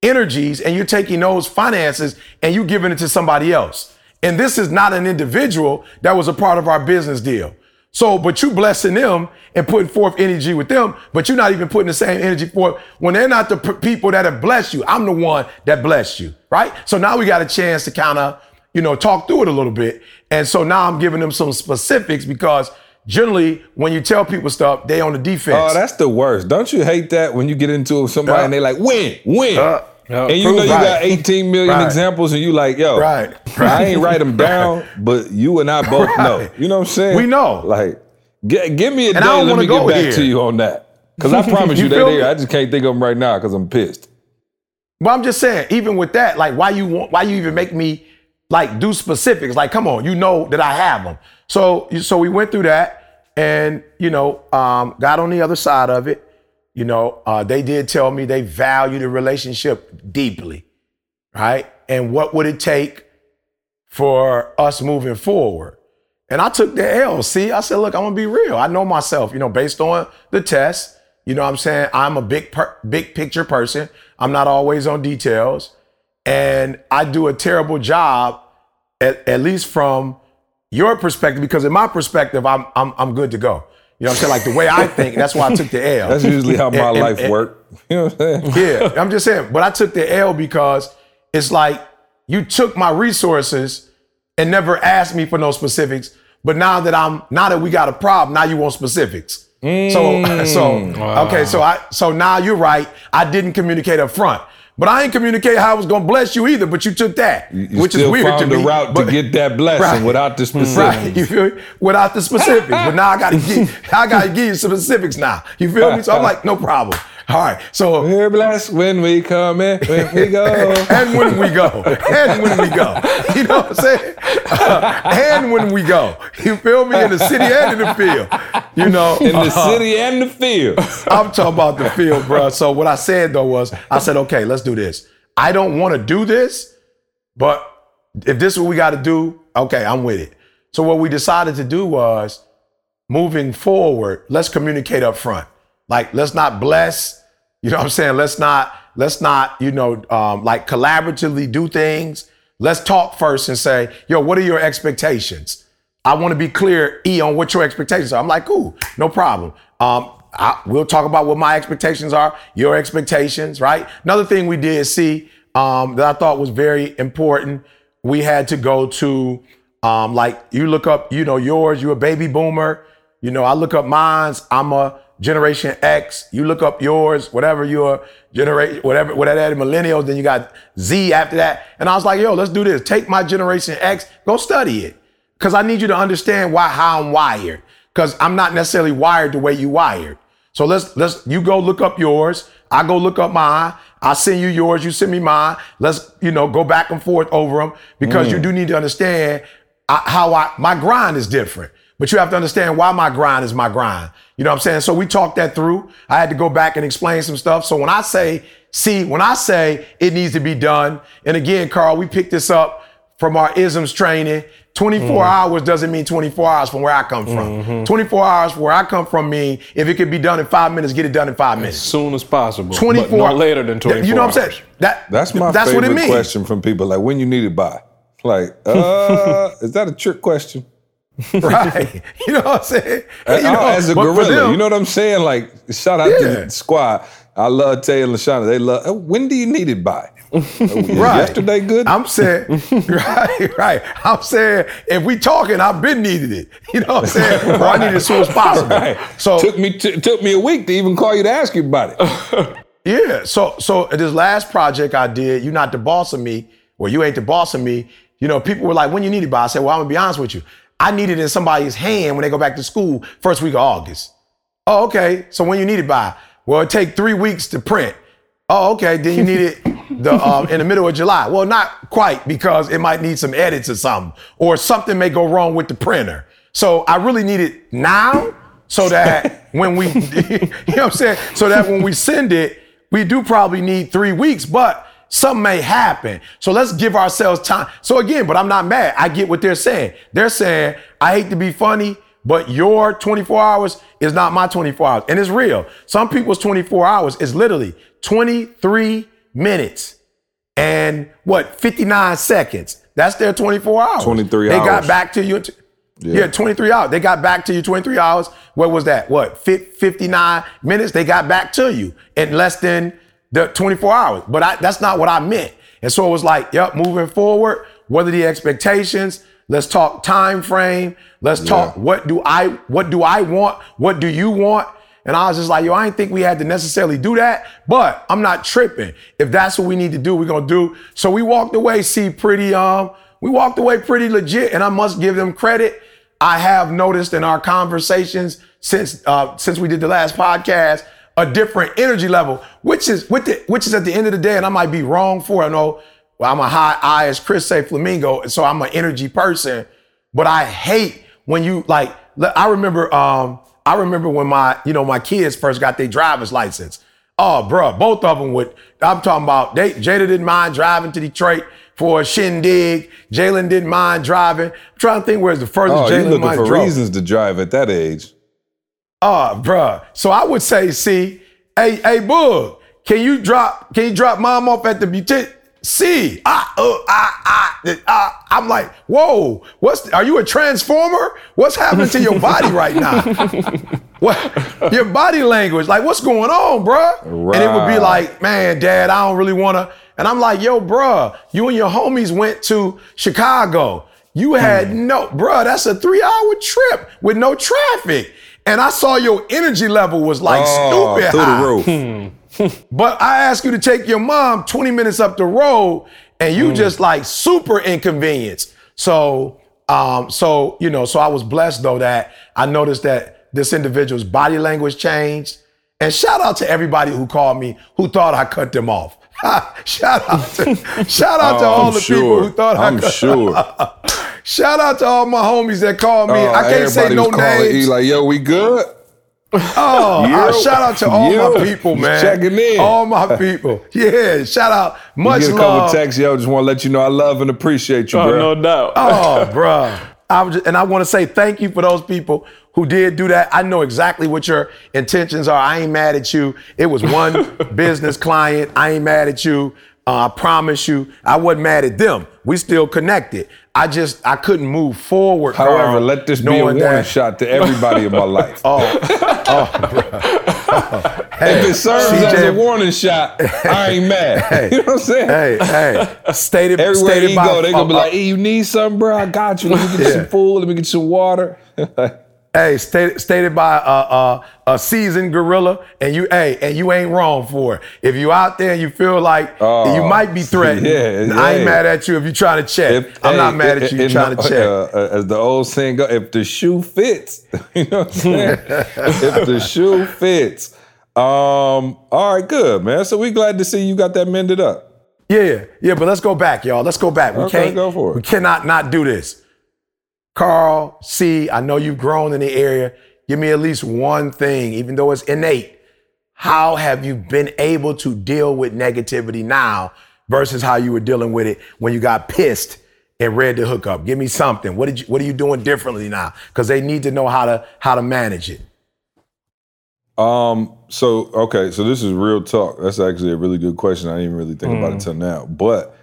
energies and you're taking those finances and you're giving it to somebody else. And this is not an individual that was a part of our business deal. So, but you blessing them and putting forth energy with them, but you're not even putting the same energy forth when they're not the p- people that have blessed you. I'm the one that blessed you, right? So now we got a chance to kind of, you know, talk through it a little bit. And so now I'm giving them some specifics, because generally, when you tell people stuff, they on the defense. Oh, that's the worst. Don't you hate that when you get into somebody uh, and they like, win, win. Uh, uh, and you know you right. got eighteen million right. examples and you like, yo, right. Right. I ain't write them down, right. but you and I both right. know. You know what I'm saying? We know. Like, g- give me a and day and let me get back here. to you on that. Because I promise you, you that day, I just can't think of them right now because I'm pissed. But I'm just saying, even with that, like, why you want, why you even make me, like, do specifics? Like, come on, you know that I have them. So, so we went through that. And, you know, um, got on the other side of it. You know, uh, they did tell me they value the relationship deeply, right? And what would it take for us moving forward? And I took the L, see? I said, look, I'm going to be real. I know myself, you know, based on the test. You know what I'm saying? I'm a big, per- big picture person. I'm not always on details. And I do a terrible job, at, at least from your perspective, because in my perspective, I'm I'm I'm good to go. You know what I'm saying? Like, the way I think, that's why I took the L. That's usually how my and, and, life worked. You know what I'm saying? Yeah, I'm just saying. But I took the L because it's like, you took my resources and never asked me for no specifics. But now that I'm now that we got a problem, now you want specifics. Mm. So so wow. okay, so I so now you're right. I didn't communicate up front. But I ain't communicate how I was gonna bless you either. But you took that, you, you which is weird found to me. The route but, to get that blessing right, without the specifics. Right, you feel me? Without the specifics. But now I gotta give, I gotta give you specifics now. You feel me? So I'm like, no problem. All right. So we're blessed when we come in, when we go, and when we go, and when we go. You know what I'm saying? Uh, and when we go, you feel me? In the city and in the field. You know, in the uh, city and the field. I'm talking about the field, bro. So what I said though was, I said, okay, let's do this. I don't want to do this, but if this is what we got to do, okay, I'm with it. So what we decided to do was, moving forward, let's communicate up front. Like, let's not bless, you know what I'm saying? Let's not, let's not, you know, um, like, collaboratively do things. Let's talk first and say, yo, what are your expectations? I want to be clear, E, on what your expectations are. I'm like, cool, no problem. Um, I, we'll talk about what my expectations are, your expectations, right? Another thing we did see um, that I thought was very important, we had to go to, um, like, you look up, you know, yours, you're a baby boomer. You know, I look up mine's, I'm a Generation X, you look up yours, whatever your generation, whatever, whatever that is, millennials, then you got Z after that. And I was like, yo, let's do this. Take my Generation X, go study it. Cause I need you to understand why, how I'm wired. Cause I'm not necessarily wired the way you wired. So let's, let's, you go look up yours. I go look up mine. I send you yours. You send me mine. Let's, you know, go back and forth over them, because mm. you do need to understand I, how I, my grind is different, but you have to understand why my grind is my grind. You know what I'm saying? So we talked that through. I had to go back and explain some stuff. So when I say, see, when I say it needs to be done, and again, Carl, we picked this up from our isms training. twenty-four mm. hours doesn't mean twenty-four hours from where I come from. Mm-hmm. twenty-four hours from where I come from mean if it could be done in five minutes, get it done in five minutes. As soon as possible. twenty-four but not later than twenty-four hours. You know what I'm saying? That, that's my that's favorite what it question from people. Like, when you need it by? Like, uh, is that a trick question? Right. You know what I'm saying? As, you know, as a gorilla. Them, you know what I'm saying? Like, shout out yeah. to the squad. I love Tay and LaShawna. They love, oh, when do you need it by? Right. Yesterday good? I'm saying, right, right. I'm saying, if we talking, I've been needed it. You know what I'm saying? Right. Well, I need it as soon as possible. Right. So took me t- took me a week to even call you to ask you about it. Yeah. So so this last project I did, You Not the Boss of Me, or You Ain't the Boss of Me, you know, people were like, when you need it by? I said, well, I'm gonna be honest with you. I need it in somebody's hand when they go back to school first week of August. Oh, okay. So when you need it by? Well, it take three weeks to print. Oh, okay. Then you need it the, um, in the middle of July. Well, not quite, because it might need some edits or something, or something may go wrong with the printer. So I really need it now, so that when we, you know what I'm saying? So that when we send it, we do probably need three weeks, but something may happen. So let's give ourselves time. So again, but I'm not mad. I get what they're saying. They're saying, I hate to be funny, but your twenty-four hours is not my twenty-four hours. And it's real. Some people's twenty-four hours is literally twenty-three minutes and what, fifty-nine seconds. That's their twenty-four hours. twenty-three they hours. They got back to you. T- yeah. yeah, twenty-three hours. They got back to you twenty-three hours. What was that? What, f- fifty-nine minutes? They got back to you in less than the twenty-four hours. But I, that's not what I meant. And so it was like, yep, moving forward, what are the expectations? Let's talk time frame. Let's yeah. talk what do I what do I want? What do you want? And I was just like, yo, I didn't think we had to necessarily do that, but I'm not tripping. If that's what we need to do, we're gonna do. So we walked away, see, pretty um, we walked away pretty legit, and I must give them credit. I have noticed in our conversations since uh, since we did the last podcast, a different energy level, which is with the which is at the end of the day, and I might be wrong for I know. Well, I'm a high I, as Chris say, flamingo, and so I'm an energy person. But I hate when you like. I remember, um, I remember when my, you know, my kids first got their driver's license. Oh, bro, both of them would. I'm talking about. They, Jada didn't mind driving to Detroit for a shindig. Jalen didn't mind driving. I'm trying to think where's the furthest. Oh, Jalen you looking for drove. Reasons to drive at that age? Oh, bro. So I would say, see, hey, hey, Boog, can you drop? Can you drop mom off at the buti- See, I, uh, I, I, I, I'm like, whoa, what's, are you a transformer? What's happening to your body right now? What, your body language, like what's going on, bruh? Right. And it would be like, man, dad, I don't really want to. And I'm like, yo, bruh, you and your homies went to Chicago. You had hmm. no, bruh, that's a three hour trip with no traffic. And I saw your energy level was like oh, stupid through high. The roof. Hmm. But I asked you to take your mom twenty minutes up the road and you mm. just like super inconvenienced. So, um, so, you know, so I was blessed though that I noticed that this individual's body language changed. And shout out to everybody who called me, who thought I cut them off. Shout out to, shout out oh, to all I'm the sure. people who thought I'm I cut sure. Shout out to all my homies that called me. Oh, I can't say no names. He's like, yo, we good? Oh, uh, shout out to all you. my people, man. Checking in. All my people. Yeah, shout out. Much love. You get a love. couple texts, yo. Just want to let you know I love and appreciate you, oh, bro. No doubt. Oh, bro. I was just, and I want to say thank you for those people who did do that. I know exactly what your intentions are. I ain't mad at you. It was one business client. I ain't mad at you. Uh, I promise you, I wasn't mad at them. We still connected. I just, I couldn't move forward. However, Carl, let this be a warning that. shot to everybody in my life. Oh, oh, bro. Oh. Hey, if it serves C J, as a warning shot, I ain't mad. Hey, you know what I'm saying? Hey, hey. Stated, Everywhere stated you by, go, they're going to uh, be like, hey, you need something, bro? I got you. Let me get yeah. you some food. Let me get you some water. Hey, stated, stated by a, a, a seasoned gorilla, and you, hey, and you ain't wrong for it. If you out there and you feel like oh, you might be threatened, yeah, I ain't yeah. mad at you if you trying to check. If, I'm hey, not mad if, at you. If, you trying no, to check. Uh, as the old saying goes, if the shoe fits, you know what I'm saying. If the shoe fits. Um, all right, good, man. So we glad to see you got that mended up. Yeah, yeah, but let's go back, y'all. Let's go back. We okay, can't go for it. We cannot not do this. Carl C, I know you've grown in the area. Give me at least one thing, even though it's innate. How have you been able to deal with negativity now versus how you were dealing with it when you got pissed and read the hookup? Give me something. What did you, what are you doing differently now? Because they need to know how to how to manage it. Um. So, okay, so this is real talk. That's actually a really good question. I didn't even really think mm. about it till now. But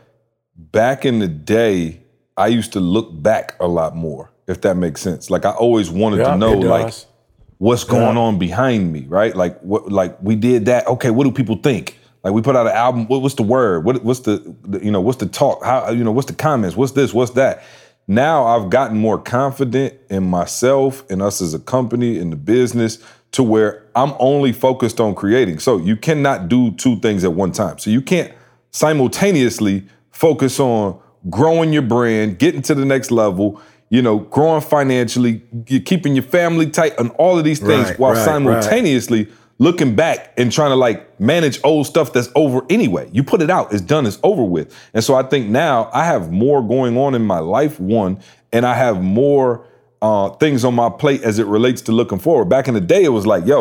back in the day, I used to look back a lot more, if that makes sense. Like, I always wanted yeah, to know, like, what's yeah. going on behind me, right? Like, what? Like we did that. Okay, what do people think? Like, we put out an album. What, what's the word? What, what's the, the, you know, what's the talk? How, you know, what's the comments? What's this? What's that? Now I've gotten more confident in myself and us as a company and the business to where I'm only focused on creating. So you cannot do two things at one time. So you can't simultaneously focus on growing your brand, getting to the next level, you know, growing financially, keeping your family tight and all of these things right, while right, simultaneously right. looking back and trying to like manage old stuff that's over anyway. You put it out, it's done, it's over with. And so I think now I have more going on in my life, one, and I have more Uh, things on my plate as it relates to looking forward. Back in the day, it was like, yo,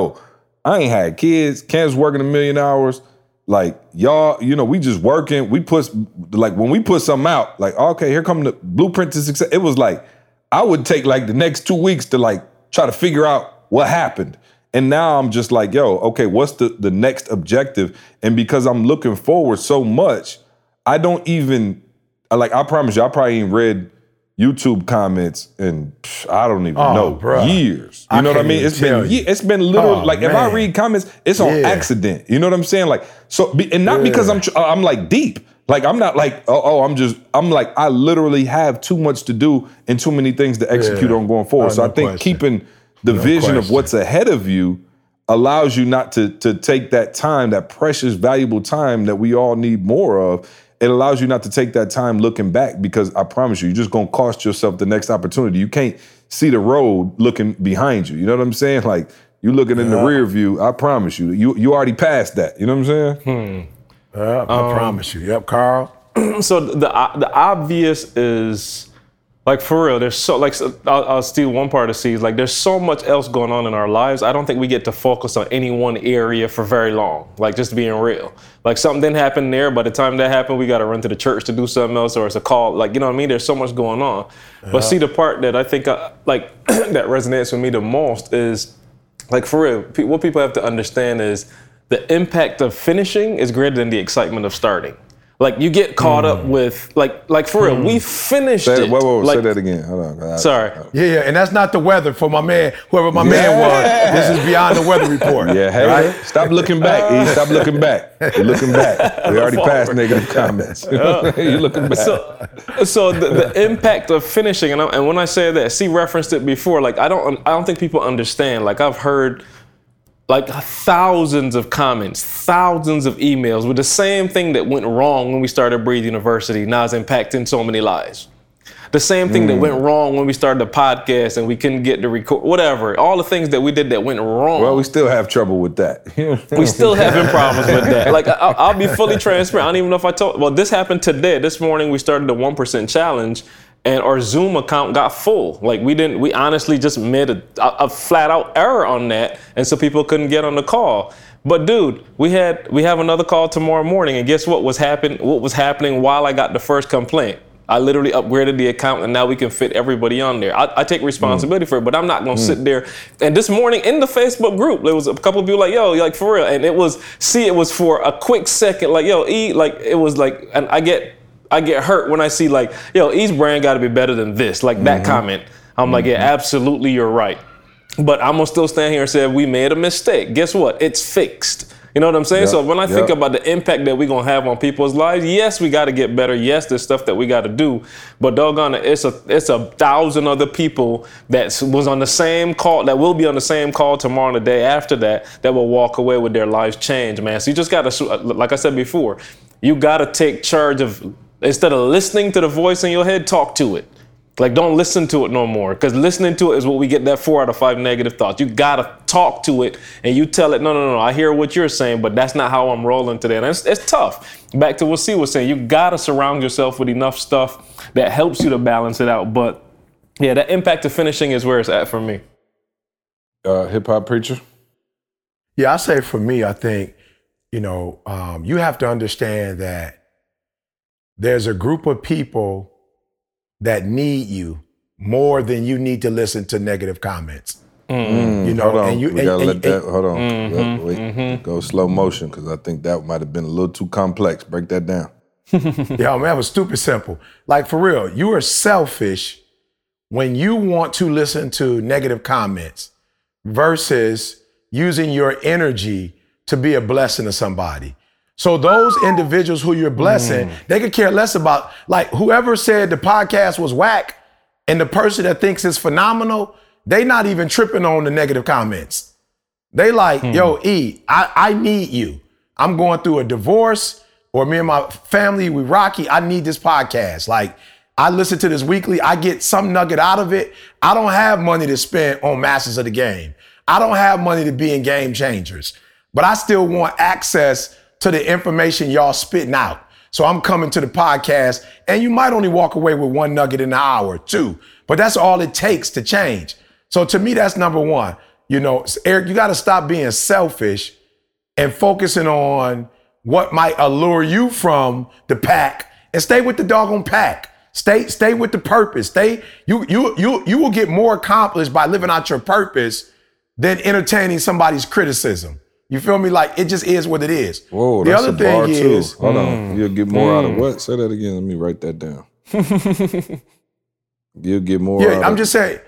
I ain't had kids. Cam's working a million hours. Like, y'all, you know, we just working. We push, like, when we put something out, like, okay, here come the blueprint to success. It was like, I would take, like, the next two weeks to, like, try to figure out what happened. And now I'm just like, yo, okay, what's the, the next objective? And because I'm looking forward so much, I don't even, like, I promise you, I probably ain't read YouTube comments and psh, I don't even oh, know bruh. years. You I know what I mean? It's been you. it's been little oh, like man. If I read comments, it's on yeah. accident. You know what I'm saying? Like so, and not yeah. because I'm I'm like deep. Like I'm not like oh, oh I'm just I'm like I literally have too much to do and too many things to execute yeah. on going forward. Oh, so no I think question. keeping the no vision question. of what's ahead of you allows you not to to take that time, that precious, valuable time that we all need more of. It allows you not to take that time looking back because I promise you, you're just going to cost yourself the next opportunity. You can't see the road looking behind you. You know what I'm saying? Like, you looking in yeah. the rear view, I promise you, you you already passed that. You know what I'm saying? Hmm. Yep, I um, promise you. Yep, Carl. So the the obvious is, like, for real, there's so, like, so I'll, I'll steal one part of C's. Like, there's so much else going on in our lives. I don't think we get to focus on any one area for very long. Like, just being real. Like, something didn't happen there. By the time that happened, we got to run to the church to do something else, or it's a call. Like, you know what I mean? There's so much going on. Yeah. But see, the part that I think, I, like, that resonates with me the most is, like, for real, pe- what people have to understand is the impact of finishing is greater than the excitement of starting. Like, you get caught mm. up with, like, like for real, mm. we finished that, it. Whoa, whoa, like, say that again. Hold on. I, Sorry. I, I, yeah, yeah, and that's not the weather for my man, whoever my yeah. man was. This is beyond the weather report. Yeah, hey, right? Stop looking back, uh, E. Stop looking back. You're looking back. We already passed negative comments. Uh, You're looking back. So, so the, the impact of finishing, and, I, and when I say that, C referenced it before, like, I don't, I don't think people understand. Like, I've heard, like, thousands of comments, thousands of emails with the same thing that went wrong when we started Breathe University. Now it's impacting so many lives. The same thing mm. that went wrong when we started the podcast and we couldn't get the record, whatever. All the things that we did that went wrong. Well, we still have trouble with that. We still having problems with that. Like, I'll, I'll be fully transparent. I don't even know if I told, well, this happened today. This morning we started the one percent challenge. And our Zoom account got full. Like, we didn't, we honestly just made a, a flat out error on that. And so people couldn't get on the call. But dude, we had, we have another call tomorrow morning. And guess what was happening? What was happening while I got the first complaint? I literally upgraded the account and now we can fit everybody on there. I, I take responsibility mm. for it, but I'm not going to mm. sit there. And this morning in the Facebook group, there was a couple of people like, yo, like, for real. And it was, see, it was for a quick second. Like, yo, E, like, it was like, and I get, I get hurt when I see, like, yo, each brand got to be better than this. Like, that mm-hmm. comment. I'm mm-hmm. like, yeah, absolutely, you're right. But I'm going to still stand here and say, we made a mistake. Guess what? It's fixed. You know what I'm saying? Yep. So when I think yep. about the impact that we're going to have on people's lives, yes, we got to get better. Yes, there's stuff that we got to do. But doggone it, it's a, it's a thousand other people that was on the same call, that will be on the same call tomorrow and the day after that, that will walk away with their lives changed, man. So you just got to, like I said before, you got to take charge of, instead of listening to the voice in your head, talk to it. Like, don't listen to it no more, because listening to it is what we get that four out of five negative thoughts. You got to talk to it, and you tell it, no, no, no, I hear what you're saying, but that's not how I'm rolling today. And it's, it's tough. Back to what C was saying, you got to surround yourself with enough stuff that helps you to balance it out. But, yeah, that impact of finishing is where it's at for me. Uh, hip-hop preacher? Yeah, I say for me, I think, you know, um, you have to understand that there's a group of people that need you more than you need to listen to negative comments. Mm-hmm. You know, hold on. And you we and, gotta and, let and, that. Hold on, mm-hmm, wait, wait. Mm-hmm. Go slow motion, because I think that might have been a little too complex. Break that down. Yeah, man, that was stupid simple. Like, for real, you are selfish when you want to listen to negative comments versus using your energy to be a blessing to somebody. So those individuals who you're blessing, mm. they could care less about, like, whoever said the podcast was whack and the person that thinks it's phenomenal, they not even tripping on the negative comments. They like, mm. yo, E, I, I need you. I'm going through a divorce, or me and my family, we rocky. I need this podcast. Like, I listen to this weekly. I get some nugget out of it. I don't have money to spend on Masters of the Game. I don't have money to be in Game Changers, but I still want access to the information y'all spitting out. So I'm coming to the podcast, and you might only walk away with one nugget in an hour or two, but that's all it takes to change. So to me, that's number one. You know, Eric, you got to stop being selfish and focusing on what might allure you from the pack, and stay with the doggone pack. Stay, stay with the purpose. Stay, you, you, you, you will get more accomplished by living out your purpose than entertaining somebody's criticism. You feel me? Like, it just is what it is. Whoa, the that's other a thing bar is, too. Hold mm, on. You'll get more mm. out of what? Say that again. Let me write that down. You'll get more yeah, out I'm of... just saying,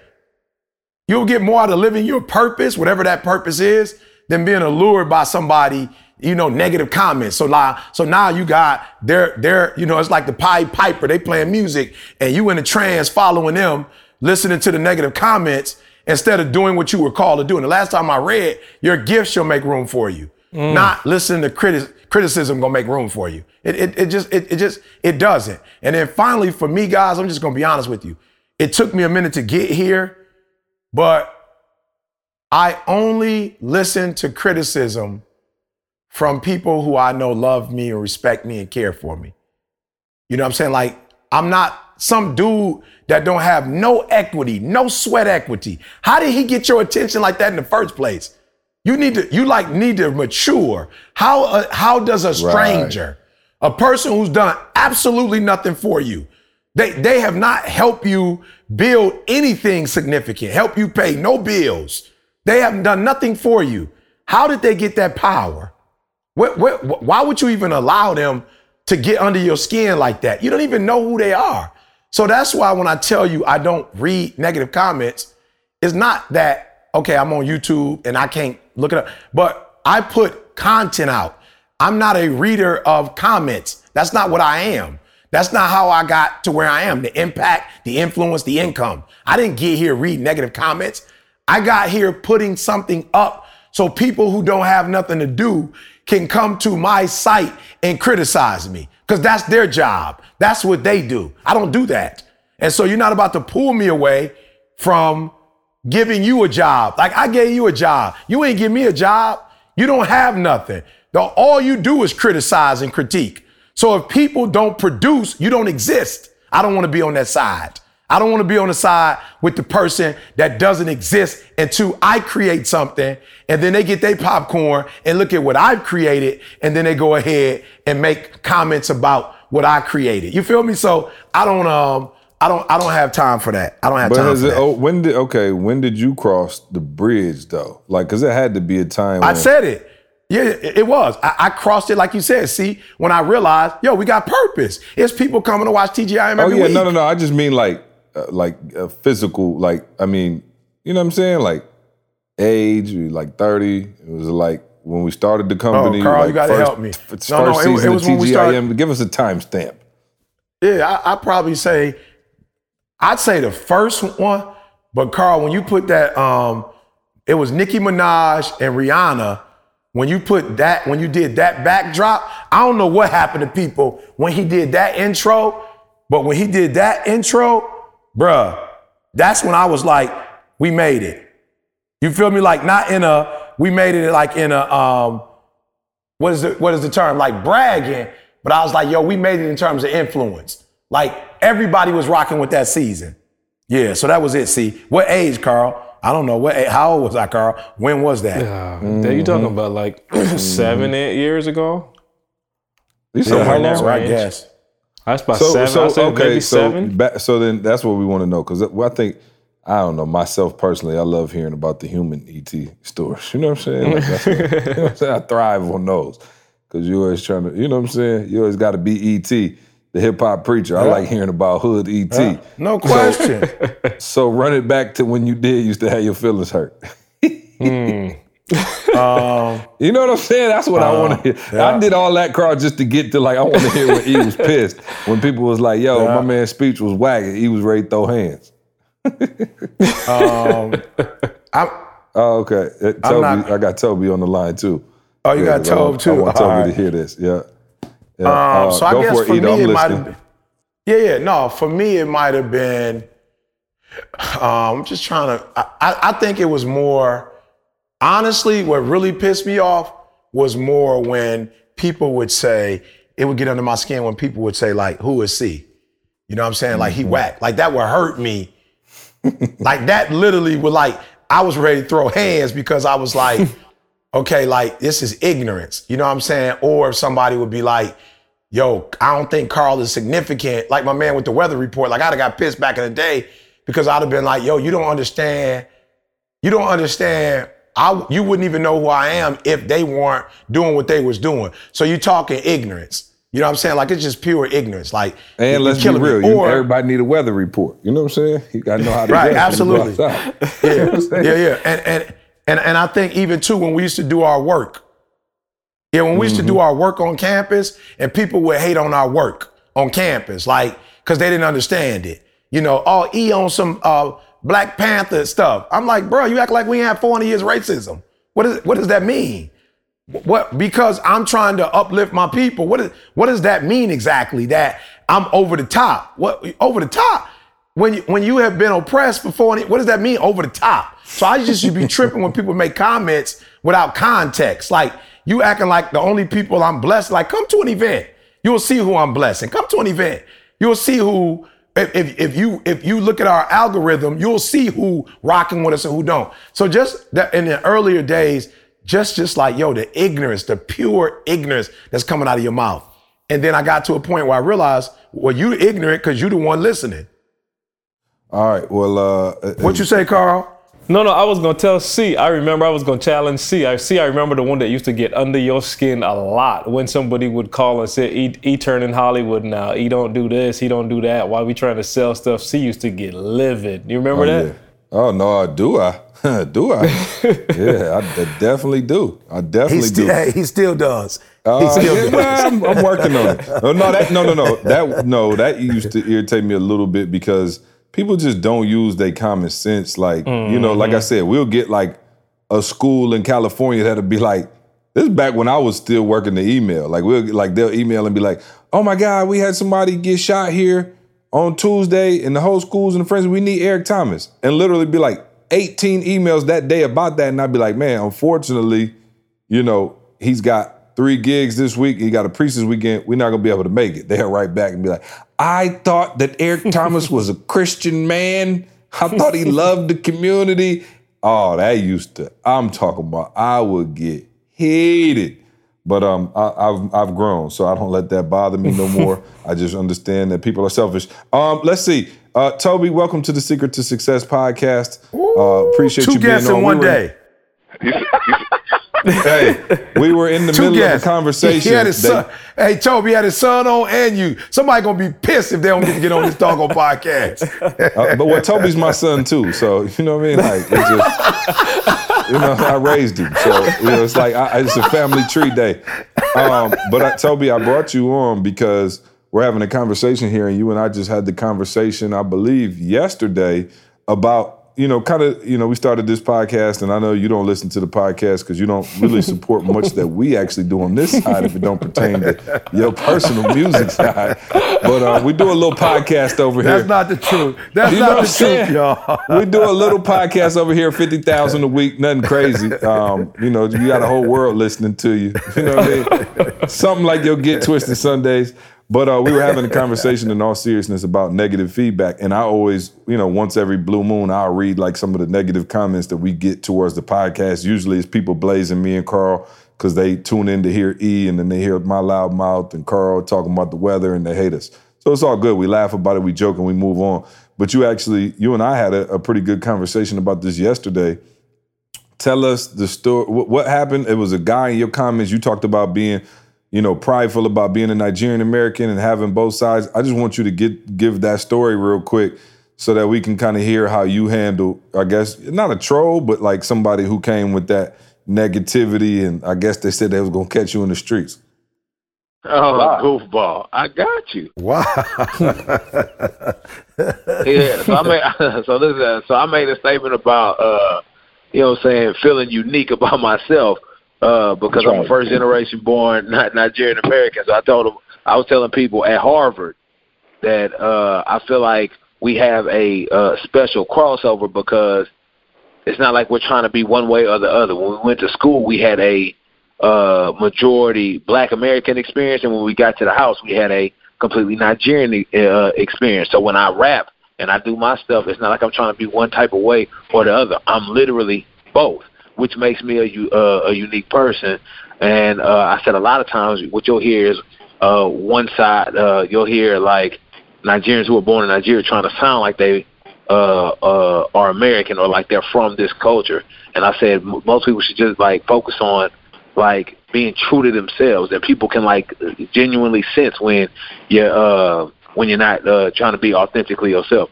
you'll get more out of living your purpose, whatever that purpose is, than being allured by somebody, you know, negative comments. So now, so now you got their, their, you know, it's like the Pied Piper. They playing music, and you in a trance following them, listening to the negative comments, instead of doing what you were called to do. And the last time I read, your gifts shall make room for you. Mm. Not listening to criti- criticism gonna make room for you. It it, it just it, it just it doesn't. And then finally, for me, guys, I'm just gonna be honest with you. It took me a minute to get here, but I only listen to criticism from people who I know love me and respect me and care for me. You know what I'm saying? Like, I'm not some dude that don't have no equity, no sweat equity. How did he get your attention like that in the first place? You need to, you like need to mature. How uh, how does a stranger, right. a person who's done absolutely nothing for you, they they have not helped you build anything significant, help you pay no bills. They haven't done nothing for you. How did they get that power? What, what, why would you even allow them to get under your skin like that? You don't even know who they are. So that's why when I tell you I don't read negative comments, it's not that, okay, I'm on YouTube and I can't look it up, but I put content out. I'm not a reader of comments. That's not what I am. That's not how I got to where I am. The impact, the influence, the income. I didn't get here reading negative comments. I got here putting something up so people who don't have nothing to do can come to my site and criticize me, because that's their job. That's what they do. I don't do that. And so you're not about to pull me away from giving you a job. Like, I gave you a job. You ain't give me a job. You don't have nothing. All you do is criticize and critique. So if people don't produce, you don't exist. I don't want to be on that side. I don't want to be on the side with the person that doesn't exist until I create something, and then they get their popcorn and look at what I've created, and then they go ahead and make comments about what I created. You feel me? So I don't, um, I don't, I don't have time for that. I don't have but time. Has for it, that. Oh, when did okay? When did you cross the bridge though? Like, because it had to be a time. I when- said it. Yeah, it was. I, I crossed it, like you said. See, when I realized, yo, we got purpose. It's people coming to watch T G I M every week. Oh yeah, no, no, no. I just mean like. Uh, like uh, physical, like, I mean, you know what I'm saying? Like age, like thirty, it was like, when we started the company. Oh, Carl, like you gotta first, help me. First no, no, season it, it was of when T G I M. We started, give us a timestamp. Yeah, I I'd probably say, I'd say the first one. But Carl, when you put that, um, it was Nicki Minaj and Rihanna. When you put that, when you did that backdrop, I don't know what happened to people when he did that intro. But when he did that intro, bruh, that's when I was like, we made it. You feel me? Like not in a, we made it like in a, um, what is the, what is the term? Like bragging. But I was like, yo, we made it in terms of influence. Like everybody was rocking with that season. Yeah, so that was it. See, what age, Carl? I don't know. What? How old was I, Carl? When was that? Yeah, mm-hmm. You talking about like seven, eight years ago? You said how long? I guess. That's about so, seven. So, I said okay, maybe so, seven. Ba- so then that's what we want to know. Because I think, I don't know, myself personally, I love hearing about the human E T stories. You know what I'm saying? Like that's what, you know what I'm saying? I thrive on those. Because you always trying to, you know what I'm saying? You always got to be E T, the hip-hop preacher. Yeah. I like hearing about hood E T. Yeah. No question. So, so run it back to when you did used to have your feelings hurt. mm. um, you know what I'm saying? That's what uh, I want to hear. Yeah. I did all that, Carl, just to get to like, I want to hear when he was pissed. When people was like, yo, yeah. my man's speech was wagging. He was ready to throw hands. um, I'm, oh, okay. Toby, I'm not, I got Toby on the line too. Oh, you yeah, got Toby too. I want Toby right. to hear this. Yeah. yeah. Um, uh, so I guess for, for it, me, it might have been. Yeah, yeah. No, for me, it might have been. I'm um, just trying to. I, I, I think it was more. Honestly, what really pissed me off was more when people would say, it would get under my skin when people would say, like, who is C? You know what I'm saying? Like, he whacked. Like, that would hurt me. Like, that literally would, like, I was ready to throw hands because I was like, okay, like, this is ignorance. You know what I'm saying? Or if somebody would be like, yo, I don't think Carl is significant. Like my man with the weather report, like, I'd have got pissed back in the day because I'd have been like, yo, you don't understand. You don't understand. I, you wouldn't even know who I am if they weren't doing what they was doing. So you talking ignorance. You know what I'm saying? Like, it's just pure ignorance. Like, and let's be real, you, everybody need a weather report. You know what I'm saying? You got to know how to right, absolutely. Yeah. yeah, yeah. And, and and and I think even, too, when we used to do our work, yeah, when we used mm-hmm. to do our work on campus, and people would hate on our work on campus, like, because they didn't understand it. You know, all E on some... Uh, Black Panther stuff. I'm like, bro, you act like we ain't had four hundred years racism. What is? What does that mean? What? Because I'm trying to uplift my people. What is? What does that mean exactly? That I'm over the top? What? Over the top? When you, when you have been oppressed for four hundred, what does that mean? Over the top. So I just should be tripping when people make comments without context. Like you acting like the only people I'm blessed. Like come to an event, you'll see who I'm blessing. Come to an event, you'll see who. If, if if you if you look at our algorithm, you'll see who rocking with us and who don't. So just that in the earlier days, just just like, yo, the ignorance, the pure ignorance that's coming out of your mouth. And then I got to a point where I realized, well, you ignorant because you the one listening. All right. Well, uh, what you say, Carl? No, no, I was going to tell C. I remember I was going to challenge C. I see. I remember the one that used to get under your skin a lot when somebody would call and say, E, e turning Hollywood now. E don't do this. He don't do that. Why we trying to sell stuff? C used to get livid. You remember oh, that? Yeah. Oh, no, I do. I do. I Yeah, I definitely do. I definitely he st- do. Hey, he still does. Uh, he still yeah, does. I'm, I'm working on it. No, no, that, no, no, no. That, no, that used to irritate me a little bit because people just don't use their common sense. Like, mm-hmm. you know, like I said, we'll get like a school in California that'll be like, this is back when I was still working the email. Like we'll like they'll email and be like, oh my God, we had somebody get shot here on Tuesday and the whole school's and the friends, we need Eric Thomas. And literally be like eighteen emails that day about that. And I'd be like, man, unfortunately, you know, he's got three gigs this week. He got a preseason weekend. We're not going to be able to make it. They'll write back and be like, I thought that Eric Thomas was a Christian man. I thought he loved the community. Oh, that used to, I'm talking about, I would get hated. But um, I, I've I've grown, so I don't let that bother me no more. I just understand that people are selfish. Um, let's see. Uh, Toby, welcome to the Secret to Success podcast. Uh, appreciate Ooh, you being on. Two guests in one we day. In- Hey, we were in the Two middle guests. of a conversation. He had his son. Hey, Toby had his son on and you. Somebody going to be pissed if they don't get to get on this doggone podcast. Uh, but well, Toby's my son too, so you know what I mean? Like, it's just... You know, I raised him. So, you know, it's like, I, it's a family tree day. Um, but I, Toby, I brought you on because we're having a conversation here, and you and I just had the conversation, I believe, yesterday about, you know, kind of, you know, we started this podcast, and I know you don't listen to the podcast because you don't really support much that we actually do on this side if it don't pertain to your personal music side. But uh, we do a little podcast over here. That's not the truth. That's you not the truth, y'all. We do a little podcast over here, fifty thousand a week, nothing crazy. Um, you know, you got a whole world listening to you. You know what I mean? Something like your Get Twisted Sundays. But uh, we were having a conversation in all seriousness about negative feedback. And I always, you know, once every blue moon, I'll read like some of the negative comments that we get towards the podcast. Usually it's people blazing me and Carl because they tune in to hear E, and then they hear my loud mouth and Carl talking about the weather, and they hate us. So it's all good. We laugh about it. We joke, and we move on. But you actually, you and I had a, a pretty good conversation about this yesterday. Tell us the story. What, what happened? It was a guy in your comments. You talked about being... you know, prideful about being a Nigerian American and having both sides. I just want you to get give that story real quick so that we can kind of hear how you handle, I guess, not a troll, but like somebody who came with that negativity, and I guess they said they was going to catch you in the streets. Oh, wow. Goofball. I got you. Wow. yeah, so I, made, so, listen, so I made a statement about, uh, you know what I'm saying, feeling unique about myself. Uh, because I'm a first generation born not Nigerian American, so I told them, I was telling people at Harvard that uh, I feel like we have a uh, special crossover because it's not like we're trying to be one way or the other. When we went to school, we had a uh, majority Black American experience, and when we got to the house, we had a completely Nigerian uh, experience. So when I rap and I do my stuff, it's not like I'm trying to be one type of way or the other. I'm literally both, which makes me a uh, a unique person. And uh, I said a lot of times what you'll hear is uh, one side, uh, you'll hear like Nigerians who were born in Nigeria trying to sound like they uh, uh, are American or like they're from this culture. And I said most people should just like focus on like being true to themselves, and people can like genuinely sense when you're, uh, when you're not uh, trying to be authentically yourself.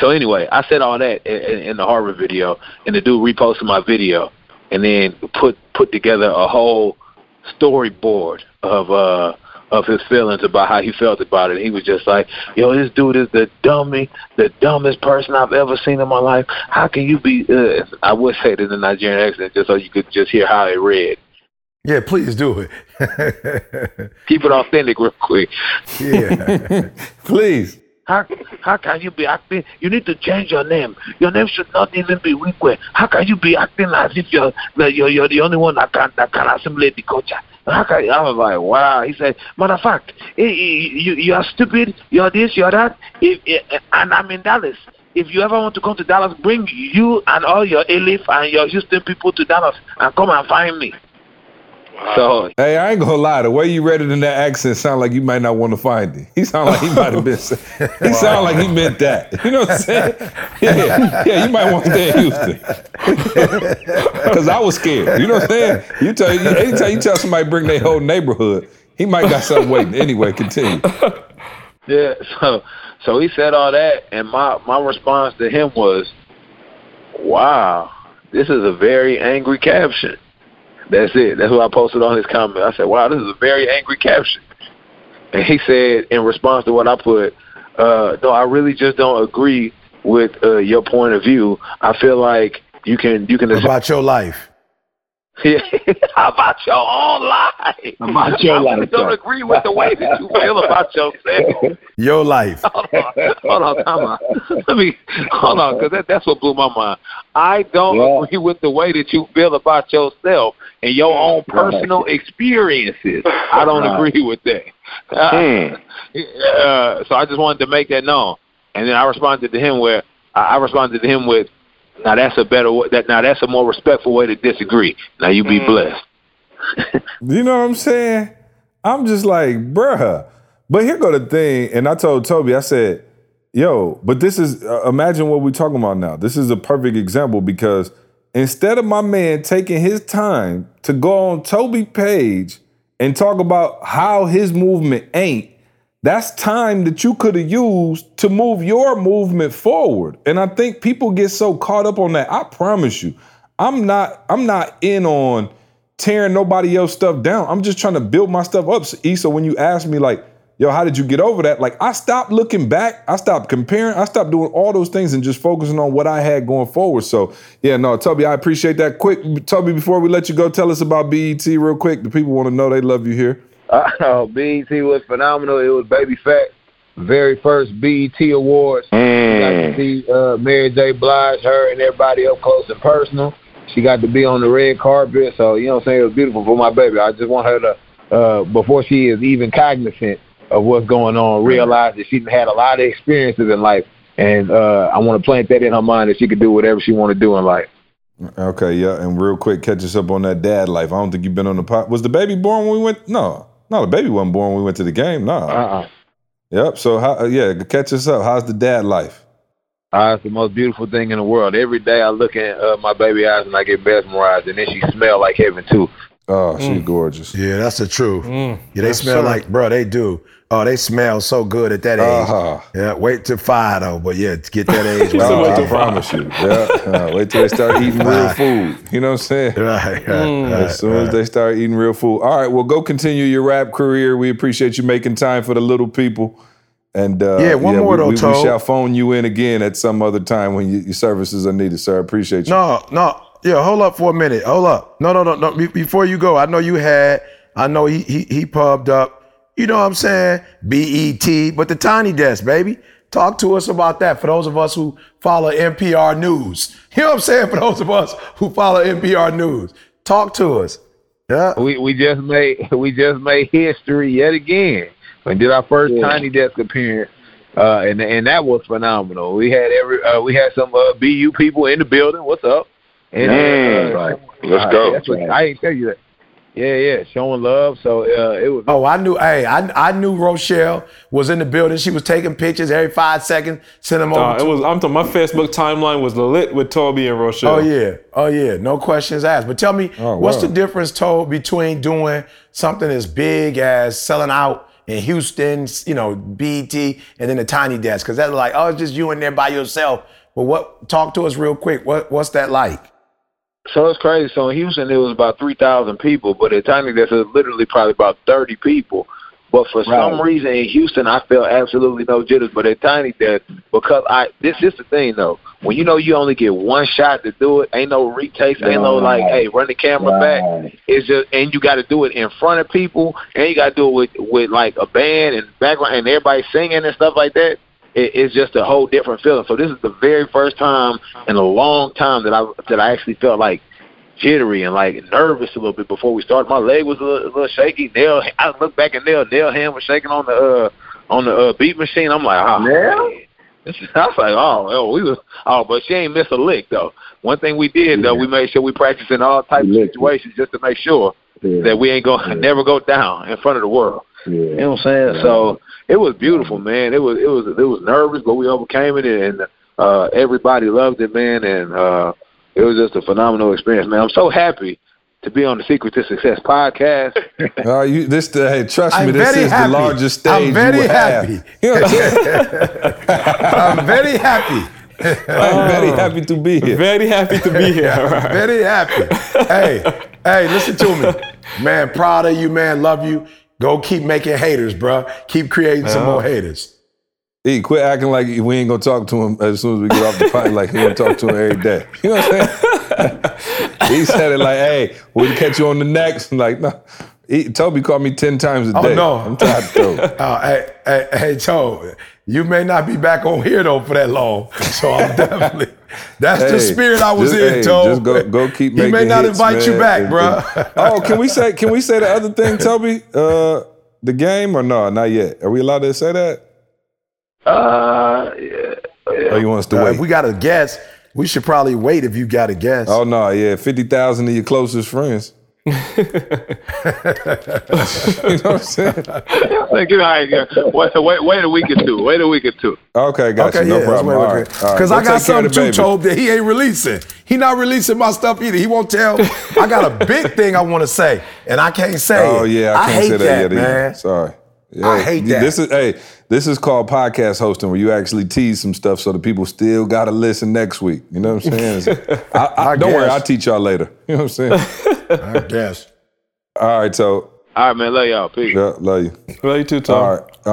So anyway, I said all that in, in the Harvard video, and the dude reposted my video, and then put put together a whole storyboard of uh, of his feelings about how he felt about it. He was just like, "Yo, this dude is the dummy, the dumbest person I've ever seen in my life. How can you be?" Uh, I would say it in the Nigerian accent, just so you could just hear how it read. Yeah, please do it. Keep it authentic, real quick. Yeah, please. How, how can you be acting? You need to change your name. Your name should not even be Wikwe. How can you be acting as if you're you're, you're the only one that can that can assimilate the culture? How can, I was like, wow. He said, matter of fact, you you, you are stupid. You're this. You're that. If, if, and I'm in Dallas. If you ever want to come to Dallas, bring you and all your Elif and your Houston people to Dallas and come and find me. So, hey, I ain't gonna lie. The way you read it in that accent sound like you might not want to find it. He sound like he might have been. He sound like he meant that. You know what I'm saying? Yeah, yeah. You might want to stay in Houston because I was scared. You know what I'm saying? You tell you, anytime you tell somebody bring their whole neighborhood, he might got something waiting. Anyway, continue. Yeah. So, so he said all that, and my my response to him was, "Wow, this is a very angry caption." That's it. That's what I posted on his comment. I said, wow, this is a very angry caption. And he said, in response to what I put, uh, no, I really just don't agree with uh, your point of view. I feel like you can... you can about your life. Yeah, about your own life. About your I life. I don't so. agree with the way that you feel about yourself. Your life. Hold on. Hold on. Time out. Let me, hold on, because that, that's what blew my mind. I don't yeah. agree with the way that you feel about yourself and your own personal experiences. I don't right. agree with that. Uh, uh, so I just wanted to make that known. And then I responded to him where I responded to him with, now that's a better way, that now that's a more respectful way to disagree. Now you be mm. blessed. You know what I'm saying? I'm just like, bruh. But here go the thing, and I told Toby, I said, yo, but this is, uh, imagine what we're talking about now. This is a perfect example because instead of my man taking his time to go on Toby's page and talk about how his movement ain't, that's time that you could have used to move your movement forward. And I think people get so caught up on that. I promise you, I'm not, I'm not in on tearing nobody else's stuff down. I'm just trying to build my stuff up. So, e, so when you ask me like, yo, how did you get over that? Like, I stopped looking back. I stopped comparing. I stopped doing all those things and just focusing on what I had going forward. So yeah, no, Toby, I appreciate that. Quick, Toby, before we let you go, tell us about B E T real quick. The people want to know they love you here. Uh, B E T was phenomenal. It was Baby Fat. Very first B E T Awards. Mm. You got to see uh, Mary J. Blige, her and everybody up close and personal. She got to be on the red carpet, so you know what I'm saying? It was beautiful for my baby. I just want her to, uh, before she is even cognizant of what's going on, realize that she had a lot of experiences in life, and uh, I want to plant that in her mind that she could do whatever she want to do in life. Okay, yeah, and real quick, catch us up on that dad life. I don't think you've been on the pod. Was the baby born when we went? No, no, the baby wasn't born when we went to the game. No. Uh-uh. Yep, so how, yeah, catch us up. How's the dad life? Uh, it's the most beautiful thing in the world. Every day I look at uh, my baby eyes and I get mesmerized, and then she smell like heaven too. Oh, she's mm. gorgeous. Yeah, that's the truth. Mm. Yeah, they that's smell true. Like, bro, they do. Oh, they smell so good at that uh-huh. age. Yeah, wait till five though, but yeah, to get that age. No, I promise you. Yeah, uh, wait till they start eating real food. You know what I'm saying? Right, right. Mm. Right as soon right. as they start eating real food. All right, well, go continue your rap career. We appreciate you making time for the little people. And uh, yeah, one yeah, more we, though, we, we shall phone you in again at some other time when you, your services are needed, sir. I appreciate you. No, no, yeah, hold up for a minute. Hold up. No, no, no, no. Be- before you go, I know you had, I know he he he pubbed up, you know what I'm saying? B E T, but the Tiny Desk, baby. Talk to us about that for those of us who follow N P R News. You know what I'm saying? For those of us who follow N P R News. Talk to us. Yeah. We we just made we just made history yet again. We did our first yeah. Tiny Desk appearance, uh, and and that was phenomenal. We had every uh, we had some uh, B U people in the building. What's up? And, mm, uh, right. Let's uh, go. That's what, I ain't tell you that. Yeah, yeah, showing love. So uh, it was. Oh, I knew. Hey, I I knew Rochelle was in the building. She was taking pictures every five seconds. Send them nah, over. It was. I'm talking. My Facebook timeline was lit with Toby and Rochelle. Oh yeah, oh yeah. No questions asked. But tell me, oh, what's wow. the difference, Toby, between doing something as big as selling out in Houston, you know, B E T, and then the Tiny Desk? Because that's like, oh, it's just you in there by yourself. But what? Talk to us real quick. What What's that like? So it's crazy. So in Houston, it was about three thousand people, but at Tiny Desk, it was literally probably about thirty people. But for right. some reason in Houston, I felt absolutely no jitters. But at Tiny Desk, because I this is the thing though. When you know you only get one shot to do it, ain't no retakes, ain't no like, hey, run the camera right. back. It's just, and you got to do it in front of people, and you got to do it with, with like a band and background and everybody singing and stuff like that. It, it's just a whole different feeling. So this is the very first time in a long time that I that I actually felt like jittery and like nervous a little bit before we started. My leg was a little, a little shaky. Nell, I looked back at Nell. Nell hand was shaking on the uh, on the uh, beat machine. I'm like, oh, man. I was like, oh, oh, we was, oh, but she ain't missed a lick though. One thing we did yeah. though, we made sure we practiced in all types of situations just to make sure yeah. that we ain't gonna yeah. never go down in front of the world. Yeah. You know what I'm saying? Yeah. So it was beautiful, man. It was it was it was nervous, but we overcame it, and uh, everybody loved it, man. And uh, it was just a phenomenal experience, man. I'm so happy to be on the Secret to Success podcast. Uh, you, this, uh, hey, trust I'm me, this is happy. The largest stage I'm very you happy. Have. You know I'm very happy. I'm very happy to be here. Very happy to be here. Right. Very happy. Hey, hey, listen to me. Man, proud of you, man. Love you. Go keep making haters, bro. Keep creating uh-huh. some more haters. E, quit acting like we ain't going to talk to him as soon as we get off the pot, like we're going to talk to him every day. You know what I'm saying? He said it like, hey, we'll catch you on the next. I'm like, no. He, Toby called me ten times a oh, day. Oh, no. I'm tired of Toby. Uh, hey, hey, hey, Toby, you may not be back on here, though, for that long. So I'm definitely, that's hey, the spirit I was just, in, hey, Toby. Just go, go keep making He may not hits, invite man. You back, bro. Oh, can we say can we say the other thing, Toby? Uh, the game or no? Not yet. Are we allowed to say that? Uh, yeah. Oh, you want us to uh, wait? If we got a guess, we should probably wait if you got a guess. Oh, no, yeah, fifty thousand of your closest friends. You know what I'm saying? Like, you know, I, wait, wait, wait a week or two. Wait a week or two. Okay, gotcha. Okay, no yeah, problem. All right. Because right. I got something too, Tobe, that he ain't releasing. He not releasing my stuff either. He won't tell. I got a big thing I want to say, and I can't say oh, it. Oh, yeah, I, I can't hate say that, that yet either. Man. Sorry. Yeah. I hate that. This is hey, this is called podcast hosting, where you actually tease some stuff so the people still gotta listen next week. You know what I'm saying? I, I, I don't guess. worry, I'll teach y'all later. You know what I'm saying? I guess. All right, so. All right, man. Love y'all. Peace. Yeah, love you. Love you too, Tom. All right.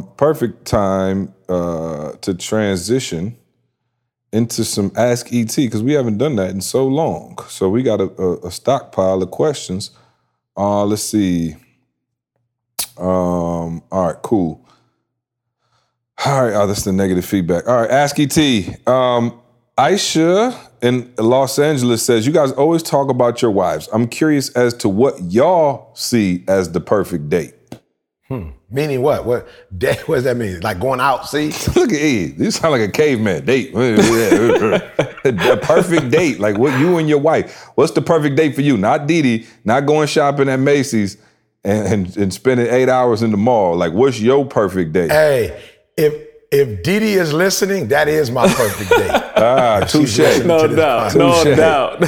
Um, perfect time uh, to transition into some Ask E T, because we haven't done that in so long. So we got a, a, a stockpile of questions. Uh, let's see. Um, all right, cool. All right, oh, that's the negative feedback. All right, Ask E T. Um, Aisha in Los Angeles says, you guys always talk about your wives. I'm curious as to what y'all see as the perfect date. Hmm. Meaning what? What date? What does that mean? Like going out, see? Look at Eve. You sound like a caveman. Date. The perfect date. Like what you and your wife. What's the perfect date for you? Not Didi, not going shopping at Macy's and, and, and spending eight hours in the mall. Like, what's your perfect date? Hey, if If Didi is listening, that is my perfect date. Ah, touche. No doubt. No doubt.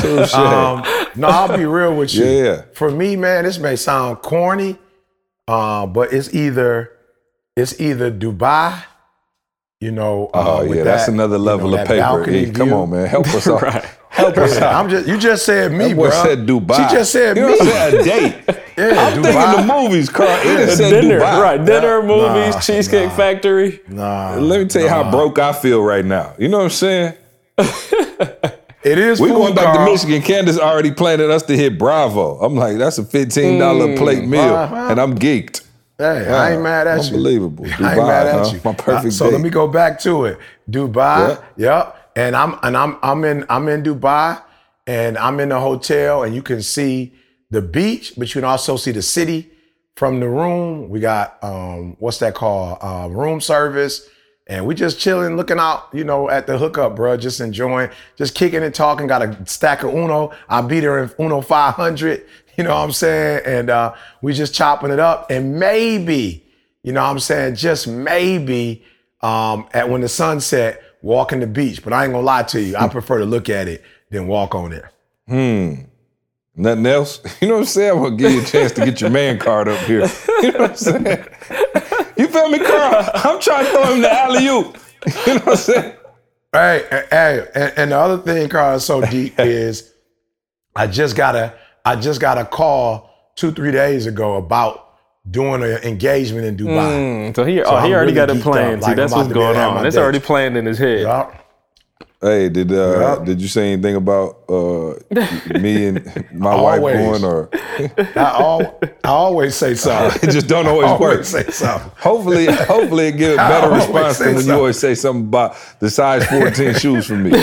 Touche. Um, no, I'll be real with you. Yeah. For me, man, this may sound corny, uh, but it's either it's either Dubai, you know. Uh, oh yeah, that, that's another level you know, of paper. Hey, come on, man, help us out. Right. Help us out. I'm just, you just said me, bro. Said Dubai. She just said you me. Said a date. Yeah, I'm Dubai. Thinking the movies, Carl. It said dinner, Dubai. Right? Dinner, nah, movies, nah, Cheesecake nah, Factory. Nah. Let me tell you nah. how broke I feel right now. You know what I'm saying? It is. We're going back Carl. to Michigan. Candace already planted us to hit Bravo. I'm like, that's a fifteen dollars mm, plate meal, uh-huh. and I'm geeked. Hey, wow. I ain't mad at Unbelievable. you. Unbelievable. I ain't mad at huh? you. My perfect. Uh, so date. Let me go back to it. Dubai. Yep. yep. And I'm and I'm I'm in I'm in Dubai, and I'm in a hotel, and you can see the beach, but you can also see the city from the room. We got, um, what's that called? Uh, room service. And we just chilling, looking out, you know, at the hookup, bro. Just enjoying, just kicking and talking. Got a stack of Uno. I beat her in Uno five hundred. You know what I'm saying? And uh, we just chopping it up. And maybe, you know what I'm saying? Just maybe um, at when the sun set, walking the beach. But I ain't gonna lie to you. I prefer to look at it than walk on it. Hmm. Nothing else? You know what I'm saying? I'm going to give you a chance to get your man card up here. You know what I'm saying? You feel me, Carl? I'm trying to throw him the alley-oop. You know what I'm saying? Hey, hey, and, and the other thing, Carl, is so deep is I just got a, I just got a call two, three days ago about doing an engagement in Dubai. Mm, so he, so oh, he already really got it planned. Like, see, that's what's going on. It's already planned in his head. Yep. Hey, did uh, yep. did you say anything about uh, me and my wife going? Or I, al- I always say something. It just don't always, always work. Say something. Hopefully, hopefully it gives a better response than when something. You always say something about the size fourteen shoes for me.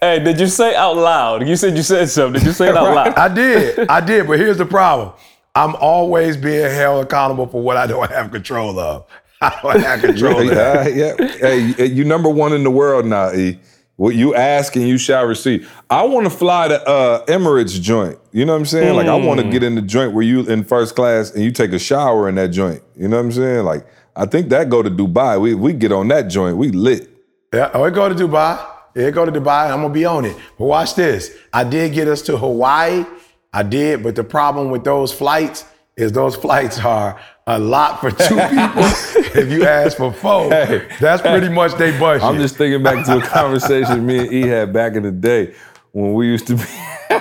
Hey, did you say out loud? You said you said something. Did you say it out loud? I did. I did. But here's the problem. I'm always being held accountable for what I don't have control of. I don't have control of that. Yeah, yeah. Hey, you number one in the world now, E. What you ask and you shall receive. I want to fly the uh, Emirates joint. You know what I'm saying? Mm. Like, I want to get in the joint where you in first class and you take a shower in that joint. You know what I'm saying? Like, I think that go to Dubai. We we get on that joint. We lit. Yeah, oh, it go to Dubai. It go to Dubai. I'm going to be on it. But watch this. I did get us to Hawaii. I did. But the problem with those flights is those flights are a lot for two people. If you ask for four, hey, that's pretty hey, much they budget. I'm just thinking back to a conversation me and E had back in the day when we used to be.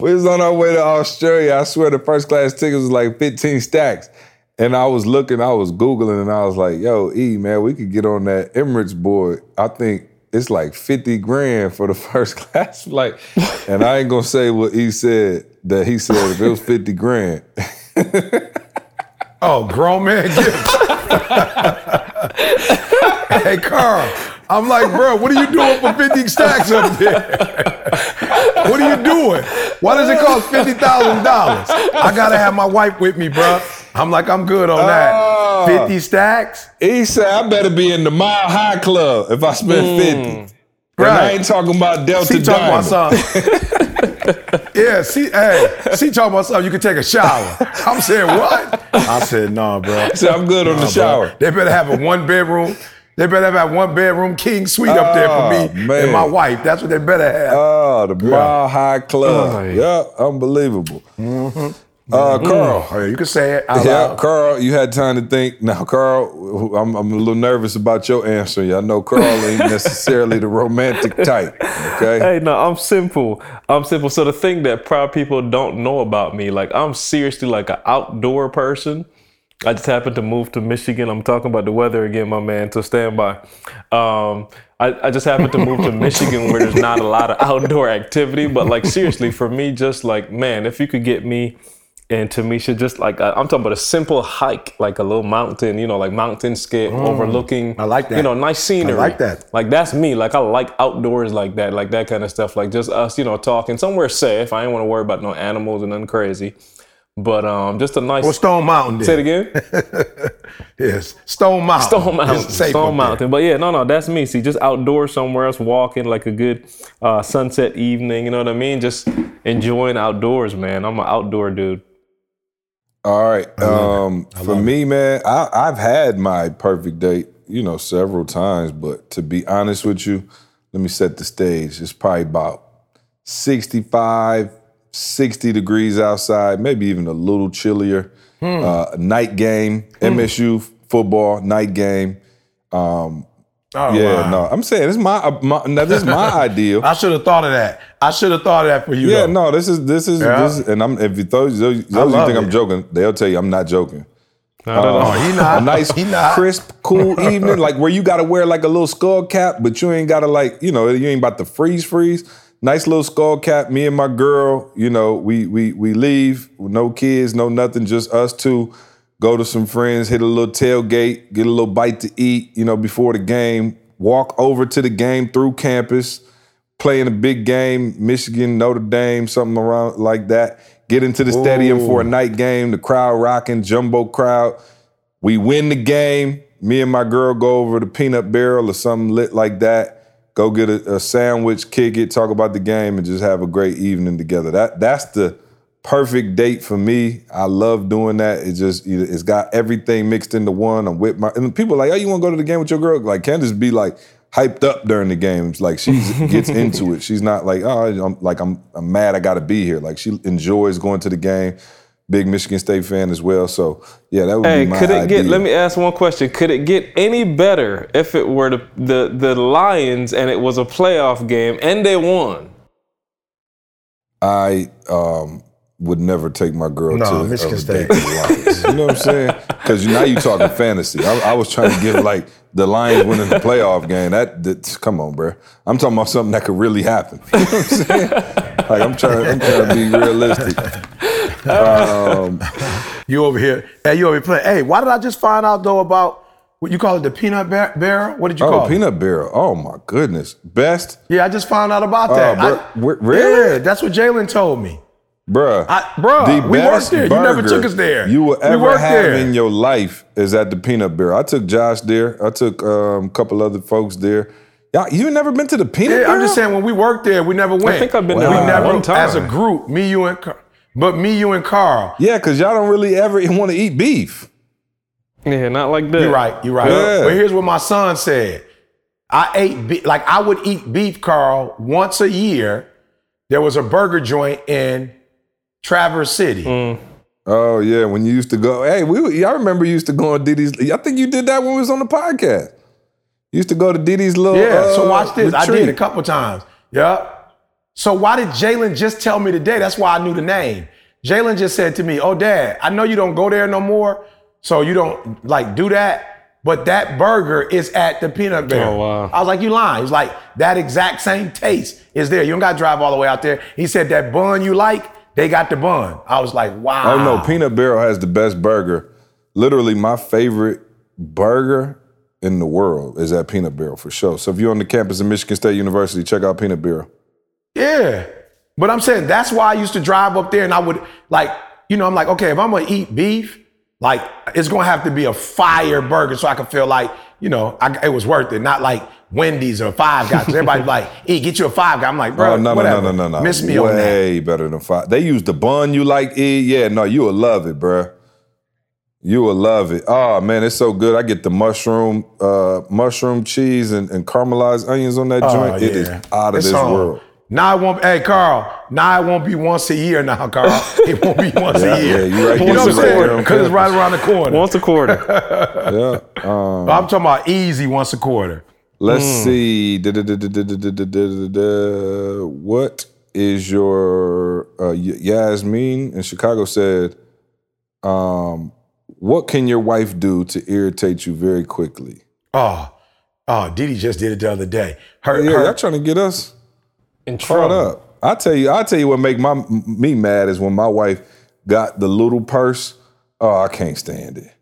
We was on our way to Australia. I swear the first class tickets was like fifteen stacks. And I was looking, I was Googling, and I was like, yo, E, man, we could get on that Emirates board. I think it's like fifty grand for the first class flight. And I ain't gonna say what E said, that he said if it was fifty grand. Oh, grown man gifts. Hey, Carl, I'm like, bro, what are you doing for fifty stacks up there? What are you doing? Why does it cost fifty thousand dollars? I got to have my wife with me, bro. I'm like, I'm good on that. Uh, fifty stacks? He said, I better be in the Mile High Club if I spend mm, fifty. Right. And I ain't talking about Delta she Diamond. Talking about something. Yeah, see, hey, she talking about something. You can take a shower. I'm saying, what? I said, no, nah, bro. So I'm good nah, on the shower. Bro. They better have a one bedroom. They better have a one bedroom king suite oh, up there for me man. And my wife. That's what they better have. Oh, the Mile High Club. Oh, yeah, yep, unbelievable. Mm-hmm. Uh, mm-hmm. Carl, you can say it out yeah, loud. Carl, you had time to think. Now, Carl, I'm, I'm a little nervous about your answer. I know Carl ain't necessarily the romantic type, okay? Hey, no, I'm simple. I'm simple. So the thing that proud people don't know about me, like I'm seriously like an outdoor person. I just happened to move to Michigan. I'm talking about the weather again, my man, so stand by. Um, I, I just happened to move to Michigan where there's not a lot of outdoor activity. But like seriously, for me, just like, man, if you could get me and Tamisha, just like, I'm talking about a simple hike, like a little mountain, you know, like mountainscape mm, overlooking, I like that. You know, nice scenery. I like that. Like, that's me. Like, I like outdoors like that, like that kind of stuff. Like, just us, you know, talking somewhere safe. I ain't want to worry about no animals or nothing crazy. But um, just a nice... Well, Stone Mountain did. Say it again? Yes, Stone Mountain. Stone Mountain. Stone Mountain. But yeah, no, no, that's me. See, just outdoors somewhere else, walking like a good uh, sunset evening, you know what I mean? Just enjoying outdoors, man. I'm an outdoor dude. All right. Um, for me, man, I, I've had my perfect date, you know, several times. But to be honest with you, let me set the stage. It's probably about sixty-five, sixty degrees outside, maybe even a little chillier. Mm. Uh, night game, mm. M S U football, night game. Um, oh, yeah, wow. no, I'm saying this is my, my now this is my ideal. I should have thought of that. I should have thought of that for you. Yeah, though. no, this is this is yeah. this. Is, and I'm if you those, those, those you think it. I'm joking, they'll tell you I'm not joking. No, no, no. Um, he not. A nice, he not. crisp, cool evening, like where you got to wear like a little skull cap, but you ain't got to like you know you ain't about to freeze freeze. Nice little skull cap. Me and my girl, you know, we we we leave. No kids, no nothing. Just us two. Go to some friends. Hit a little tailgate. Get a little bite to eat. You know, before the game. Walk over to the game through campus. Playing a big game, Michigan, Notre Dame, something around like that. Get into the stadium Ooh. for a night game. The crowd rocking, jumbo crowd. We win the game. Me and my girl go over to Peanut Barrel or something lit like that. Go get a, a sandwich, kick it, talk about the game, and just have a great evening together. That that's the perfect date for me. I love doing that. It just it's got everything mixed into one. I'm with my and people are like, oh, you want to go to the game with your girl? Like, Candace be like hyped up during the games. Like she gets into it. She's not like oh, I'm like I'm I'm mad. I got to be here. Like she enjoys going to the game. Big Michigan State fan as well. So, yeah, that would hey, be my could it idea. Get, let me ask one question. Could it get any better if it were the, the the Lions and it was a playoff game and they won? I um, would never take my girl no, to Michigan State. The Lions. You know what I'm saying? Because now you're talking fantasy. I, I was trying to give, like, the Lions winning the playoff game. That, that Come on, bro. I'm talking about something that could really happen. You know what I'm saying? Like, I'm trying, I'm trying to be realistic. um, you over here. Hey, you over here playing. Hey, why did I just find out, though, about what you call it, the peanut bar- barrel? What did you oh, call it? Oh, peanut barrel. Oh, my goodness. Best. Yeah, I just found out about that. Uh, bro, I, really? Yeah, that's what Jalen told me. Bruh. I, bruh, the we best worked there. You never took us there. You will ever we have there. in your life is at the peanut barrel. I took Josh there. I took um, a couple other folks there. Y'all, you never been to the peanut yeah, barrel? I'm just saying, when we worked there, we never went. I think I've been wow. there we never, one time. As a group, me, you, and Carl. But me, you, and Carl. Yeah, because y'all don't really ever want to eat beef. Yeah, not like that. You're right. You're right. Yeah. But here's what my son said. I ate beef. Like, I would eat beef, Carl, once a year. There was a burger joint in Traverse City. Mm. Oh, yeah, when you used to go. Hey, we. I remember you used to go on Didi's. I think you did that when we was on the podcast. You used to go to Didi's little Yeah, uh, so watch this. Retreat. I did a couple times. Yep. So why did Jalen just tell me today? That's why I knew the name. Jalen just said to me, oh, Dad, I know you don't go there no more, so you don't, like, do that, but that burger is at the Peanut Barrel. Oh, wow. I was like, you lying. He was like, that exact same taste is there. You don't got to drive all the way out there. He said, that bun you like, they got the bun. I was like, wow. Oh, no, Peanut Barrel has the best burger. Literally my favorite burger in the world is at Peanut Barrel for sure. So if you're on the campus of Michigan State University, check out Peanut Barrel. Yeah, but I'm saying that's why I used to drive up there and I would like, you know, I'm like, okay, if I'm going to eat beef, like it's going to have to be a fire burger so I can feel like, you know, I, it was worth it. Not like Wendy's or Five Guys. Everybody's like, hey, get you a Five Guy. I'm like, bro, oh, no, whatever. No, no, no, no, no. Miss me Way on that. Way better than Five. They use the bun you like, E. Yeah, no, you will love it, bro. You will love it. Oh, man, it's so good. I get the mushroom uh, mushroom cheese and, and caramelized onions on that oh, joint. Yeah. It is out of it's this on. world. Now it won't. Hey, Carl. Now it won't be once a year. Now, Carl, it won't be once yeah, a year. Yeah, you're right. Once a quarter, because it's right around the corner. Once a quarter. yeah. Um, I'm talking about easy once a quarter. Let's mm. see. Da, da, da, da, da, da, da, da. What is your uh, Yasmin in Chicago said? Um, what can your wife do to irritate you very quickly? Oh, oh, Didi just did it the other day. Her, yeah, her, y'all trying to get us. In trouble. Up. I tell you, I tell you what make my me mad is when my wife got the little purse. Oh, I can't stand it.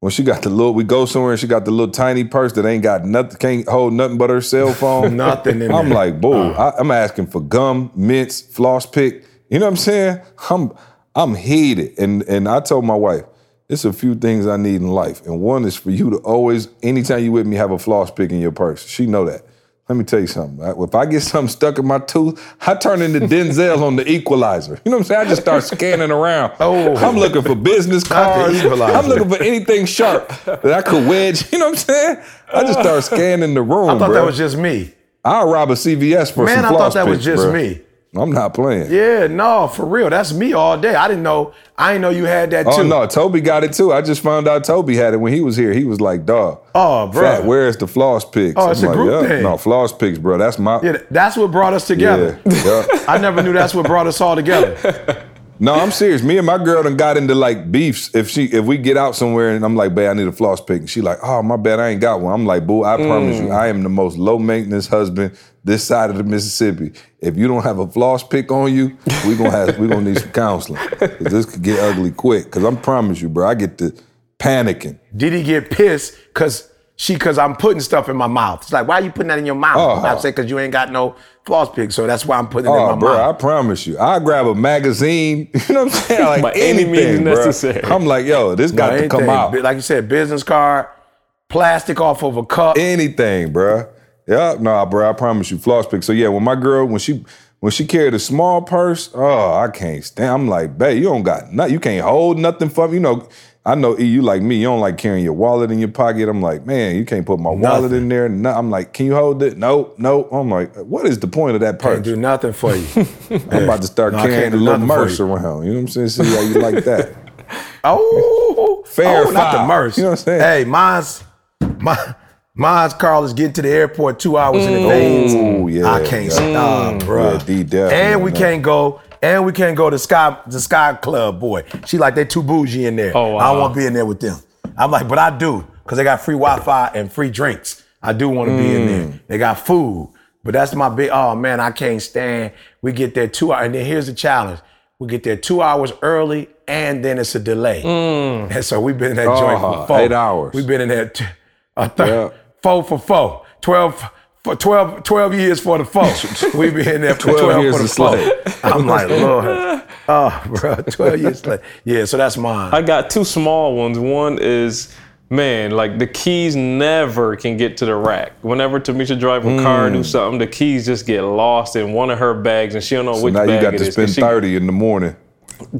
When she got the little, we go somewhere and she got the little tiny purse that ain't got nothing, can't hold nothing but her cell phone. Nothing in I'm there. Like, boo, uh-huh. I, I'm asking for gum, mints, floss pick. You know what I'm saying? I'm I'm heated. And and I told my wife, it's a few things I need in life. And one is for you to always, anytime you with me, have a floss pick in your purse. She know that. Let me tell you something. If I get something stuck in my tooth, I turn into Denzel on The Equalizer. You know what I'm saying? I just start scanning around. Oh, I'm looking for business cards. I'm looking for anything sharp that I could wedge. You know what I'm saying? I just start scanning the room, I thought bro. that was just me. I'll rob a C V S for Man, some floss Man, I thought that picks, was just bro. me. I'm not playing. Yeah, no, for real. That's me all day. I didn't know. I didn't know you had that too. Oh, no, Toby got it too. I just found out Toby had it when he was here. He was like, dog. Oh, bro. Fat, where's the floss picks? Oh, it's I'm a like, group yeah, thing. No, floss picks, bro. That's my. Yeah, that's what brought us together. Yeah, yeah. I never knew that's what brought us all together. No, I'm serious. Me and my girl done got into like beefs. If she, if we get out somewhere and I'm like, babe, I need a floss pick. And she like, oh, my bad, I ain't got one. I'm like, boo, I mm. promise you, I am the most low maintenance husband this side of the Mississippi. If you don't have a floss pick on you, we're going to have, we're going to need some counseling. Because this could get ugly quick. Because I promise you, bro, I get to panicking. Did he get pissed because she, because I'm putting stuff in my mouth? It's like, why are you putting that in your mouth? Uh-huh. I said, because you ain't got no floss pick, so that's why I'm putting oh, it in my bro, mouth. Oh, bro, I promise you. I grab a magazine, you know what I'm saying? Like By anything, any means necessary. I'm like, yo, this got no, to anything. come out. Like you said, business card, plastic off of a cup. Anything, bro. Yeah, nah, bro, I promise you, floss pick. So yeah, when my girl, when she when she carried a small purse, oh, I can't stand. I'm like, babe, you don't got nothing. You can't hold nothing for me. You know, I know E, you like me, you don't like carrying your wallet in your pocket. I'm like, man, you can't put my nothing. wallet in there. No, I'm like, can you hold it? Nope, nope. I'm like, what is the point of that purse? Can't do nothing for you. I'm about to start no, carrying a little merch you. around. You know what I'm saying? See how you like that. oh, fair oh, not the merch. You know what I'm saying? Hey, mine's, my, mine's Carl is getting to the airport two hours mm. in advance. Oh, yeah. I can't yeah. stop, mm. bro. Yeah, D, and we no. can't go. And we can't go to Sky the Sky Club, boy. She like, they too bougie in there. Oh, wow. I don't want to be in there with them. I'm like, but I do, because they got free Wi-Fi and free drinks. I do want to mm. be in there. They got food. But that's my big, oh, man, I can't stand. We get there two hours. And then here's the challenge. We get there two hours early, and then it's a delay. Mm. And so we've been in that oh, joint for four. Eight hours. We've been in there t- a th- yeah. four for four. twelve For twelve, twelve years for the folks. We be in there for twelve, twelve years for the slave. I'm like, Lord. Oh, bro, twelve years slave. Yeah, so that's mine. I got two small ones. One is, man, like the keys never can get to the rack. Whenever Tamisha drive a mm. car or do something, the keys just get lost in one of her bags and she don't know so which bag it is. Now you got to spend thirty she, in the morning.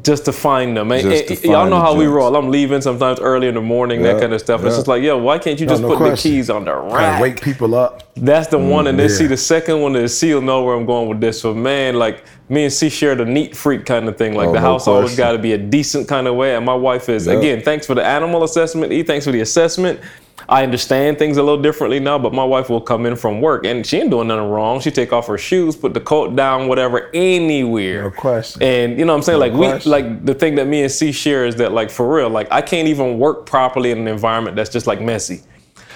Just to find them. And, and, to find y'all know how we roll. I'm leaving sometimes early in the morning, yeah, that kind of stuff. Yeah. It's just like, yo, why can't you no, just no put question. the keys on the rack? Wake people up. That's the mm, one. And then yeah. see the second one is C will know where I'm going with this. So, man, like me and C share the neat freak kind of thing. Like oh, the house no always got to be a decent kind of way. And my wife is, yeah. again, thanks for the animal assessment. E, thanks for the assessment. I understand things a little differently now, but my wife will come in from work and she ain't doing nothing wrong. She take off her shoes, put the coat down, whatever, anywhere. No question. And you know what I'm saying? No like question. we like the thing that me and C share is that like for real, like I can't even work properly in an environment that's just like messy.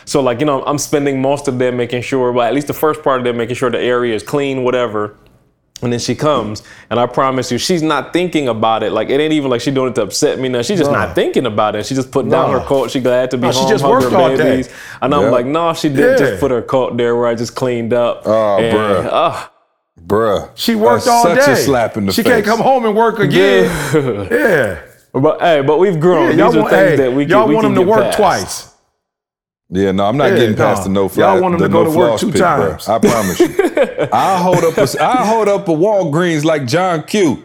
So like, you know, I'm spending most of them making sure, well, at least the first part of them making sure the area is clean, whatever. And then she comes, and I promise you, she's not thinking about it. Like, it ain't even like she doing it to upset me. No, she's just no. not thinking about it. She just put no. down her coat. She glad to be no, home. She just worked all babies. day. And yep. I'm like, no, she didn't yeah. just put her coat there where I just cleaned up. Oh, and, bruh. Uh, bruh. She worked That's all such day. Such a slap in the she face. She can't come home and work again. Yeah. yeah. But, hey, but we've grown. Yeah, These are want, things hey, that we can Y'all we want can them to work past. twice. Yeah, no, I'm not yeah, getting past no. the no fly. Y'all want them to go no to work two pick, times. Bro. I promise you. I hold up a, I hold up a Walgreens like John Q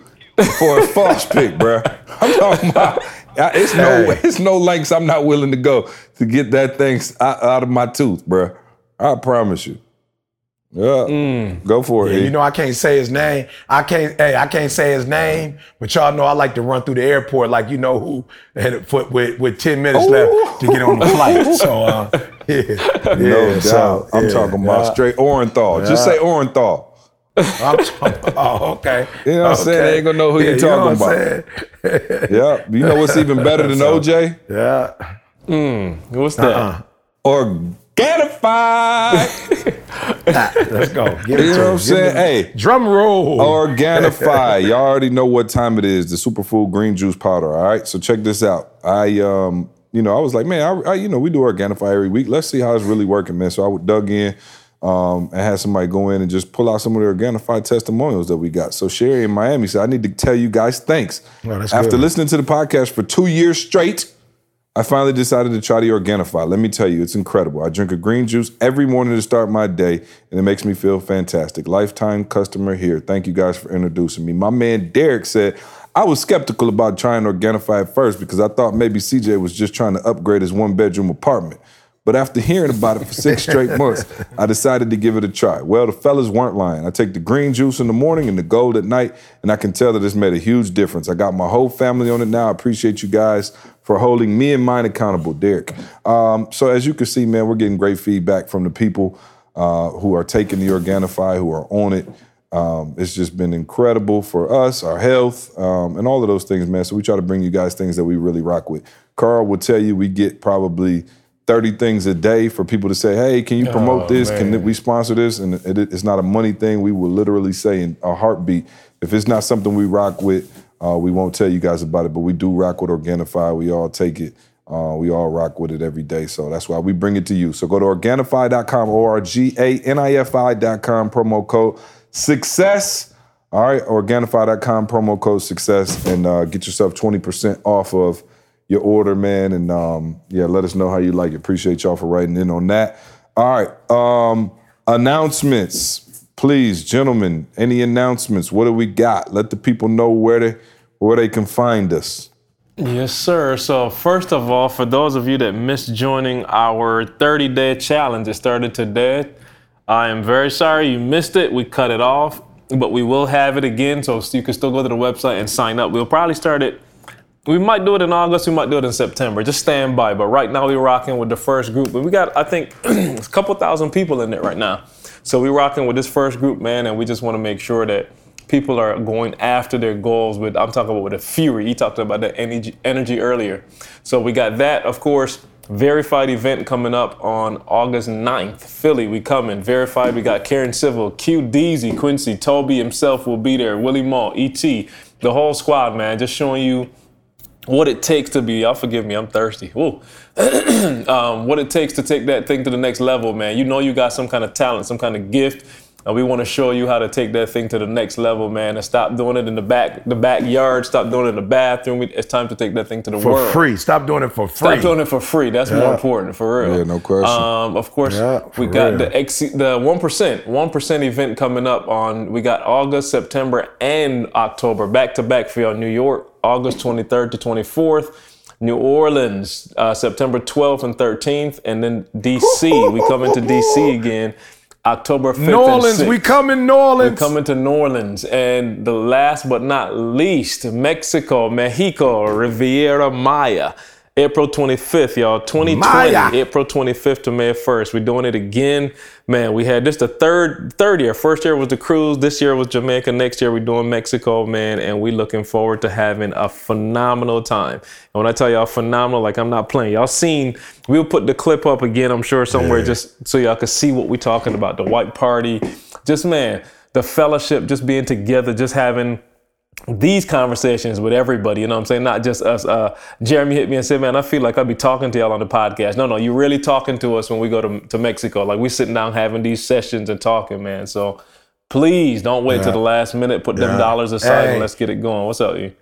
for a false pick, bro. I'm talking about, I, it's no hey. it's no lengths I'm not willing to go to get that thing out of my tooth, bro. I promise you. Yeah, mm. Go for it. Yeah, you know I can't say his name. I can't. Hey, I can't say his name. But y'all know I like to run through the airport like you know who had a foot with, with ten minutes Ooh. left to get on the flight. So uh, yeah, yeah, no doubt. So, I'm yeah, talking about yeah. straight Orenthal. Yeah. Just say Orenthal. I'm talking, oh, okay. You know what I'm okay. saying? They ain't gonna know who yeah, you're talking you know about. Yeah. You know what's even better than so, O J? Yeah. Mm, what's that? Uh-uh. Or. Organifi. nah, let's go. Give you it know what I'm saying? Hey, drum roll. Organifi. Y'all already know what time it is. The superfood green juice powder. All right. So check this out. I, um, you know, I was like, man, I, I you know, we do Organifi every week. Let's see how it's really working, man. So I dug in um, and had somebody go in and just pull out some of the Organifi testimonials that we got. So Sherry in Miami said, I need to tell you guys thanks. Oh, that's After good. listening to the podcast for two years straight, I finally decided to try the Organifi. Let me tell you, it's incredible. I drink a green juice every morning to start my day, and it makes me feel fantastic. Lifetime customer here. Thank you guys for introducing me. My man Derek said, I was skeptical about trying Organifi at first because I thought maybe C J was just trying to upgrade his one-bedroom apartment. But after hearing about it for six straight months, I decided to give it a try. Well, the fellas weren't lying. I take the green juice in the morning and the gold at night, and I can tell that it's made a huge difference. I got my whole family on it now. I appreciate you guys for holding me and mine accountable, Derek. Um, so as you can see, man, we're getting great feedback from the people uh, who are taking the Organifi, who are on it. Um, it's just been incredible for us, our health, um, and all of those things, man. So we try to bring you guys things that we really rock with. Carl will tell you we get probably thirty things a day for people to say, hey, can you promote oh, this? Man. Can we sponsor this? And it, it's not a money thing. We will literally say in a heartbeat, if it's not something we rock with, uh, we won't tell you guys about it, but we do rock with Organifi. We all take it. Uh, we all rock with it every day. So that's why we bring it to you. So go to Organifi dot com, O R G A N I F I dot com, promo code SUCCESS. All right, Organifi dot com, promo code SUCCESS, and uh, get yourself twenty percent off of your order, man, and um, yeah, let us know how you like it. Appreciate y'all for writing in on that. All right, um, announcements, please, gentlemen. Any announcements? What do we got? Let the people know where they where they can find us. Yes, sir. So first of all, for those of you that missed joining our thirty-day challenge, it started today. I am very sorry you missed it. We cut it off, but we will have it again, so you can still go to the website and sign up. We'll probably start it. We might do it in August. We might do it in September. Just stand by. But right now we're rocking with the first group. But we got, I think, a couple thousand people in it right now. So we're rocking with this first group, man. And we just want to make sure that people are going after their goals with, I'm talking about with a fury. You talked about that energy, energy earlier. So we got that, of course. Verified event coming up on August ninth. Philly, we coming. Verified, we got Karen Civil, Q Deezy, Quincy, Toby himself will be there. Willie Maul, E T, the whole squad, man. Just showing you what it takes to be, y'all forgive me, I'm thirsty. Woo. um, what it takes to take that thing to the next level, man. You know you got some kind of talent, some kind of gift, and we want to show you how to take that thing to the next level, man, and stop doing it in the back, the backyard, stop doing it in the bathroom. It's time to take that thing to the for world. For free. Stop doing it for free. Stop doing it for free. That's yeah. more important, for real. Yeah, no question. Um, of course, yeah, we real. got the ex- the one percent, one percent event coming up on, we got August, September, and October, back-to-back for y'all, New York. August twenty-third to twenty-fourth, New Orleans, uh, September twelfth and thirteenth, and then D C. We coming to D C again, October fifth New Orleans, and sixth. We coming, New Orleans. We coming to New Orleans. And the last but not least, Mexico, Mexico, Riviera Maya, April twenty-fifth, y'all, twenty twenty, Maya. April twenty-fifth to May first. We're doing it again. Man, we had this the third third year. First year was the cruise. This year was Jamaica. Next year, we're doing Mexico, man. And we're looking forward to having a phenomenal time. And when I tell y'all phenomenal, like I'm not playing. Y'all seen, we'll put the clip up again, I'm sure, somewhere yeah. just so y'all can see what we're talking about. The white party. Just, man, the fellowship, just being together, just having these conversations with everybody, you know what I'm saying? Not just us. Uh, Jeremy hit me and said, man, I feel like I'll be talking to y'all on the podcast. No, no, you're really talking to us when we go to, to Mexico. Like, we're sitting down having these sessions and talking, man. So please don't wait yeah. till the last minute. Put yeah. them dollars aside hey. and let's get it going. What's up, you?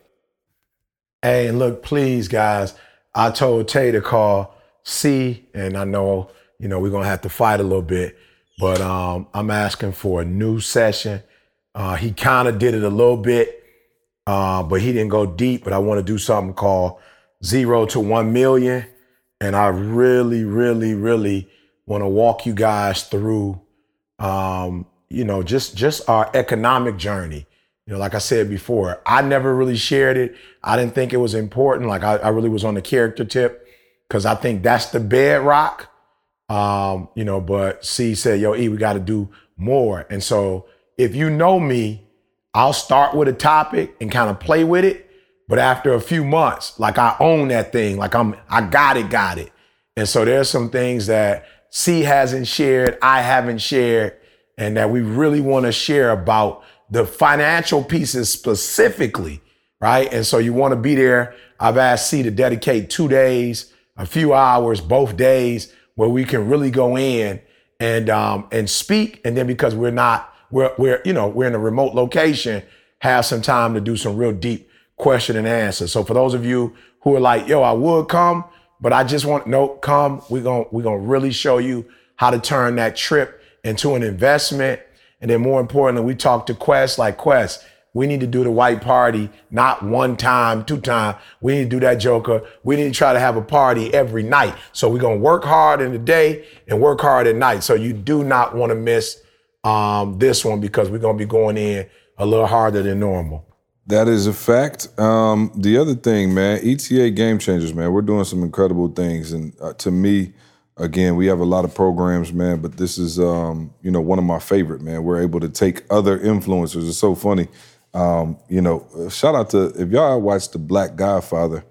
Hey, look, please, guys. I told Tay to call C, and I know, you know, we're going to have to fight a little bit, but um, I'm asking for a new session. Uh, he kind of did it a little bit. Uh, but he didn't go deep, but I want to do something called zero to one million. And I really, really, really want to walk you guys through um, you know, just just our economic journey. You know, like I said before, I never really shared it. I didn't think it was important. Like I, I really was on the character tip because I think that's the bedrock. Um, you know, but C said, yo, E, we got to do more. And so if you know me, I'll start with a topic and kind of play with it. But after a few months, like I own that thing, like I'm, I got it, got it. And so there's some things that C hasn't shared, I haven't shared, and that we really want to share about the financial pieces specifically, right? And so you want to be there. I've asked C to dedicate two days, a few hours, both days, where we can really go in and um, and speak. And then because we're not, we're we're you know we're in a remote location, have some time to do some real deep question and answer. So for those of you who are like, yo, I would come, but I just want, no, come. We're gonna we're gonna really show you how to turn that trip into an investment. And then more importantly, we talk to Quest, like Quest, we need to do the white party, not one time, two time. We need to do that joker. We need to try to have a party every night. So we're going to work hard in the day and work hard at night. So you do not want to miss um, this one because we're going to be going in a little harder than normal. That is a fact. Um, the other thing, man, E T A Game Changers, man, we're doing some incredible things. And uh, to me, again, we have a lot of programs, man, but this is, um, you know, one of my favorite, man. We're able to take other influencers. It's so funny. Um, you know, shout out to, if y'all watched The Black Godfather,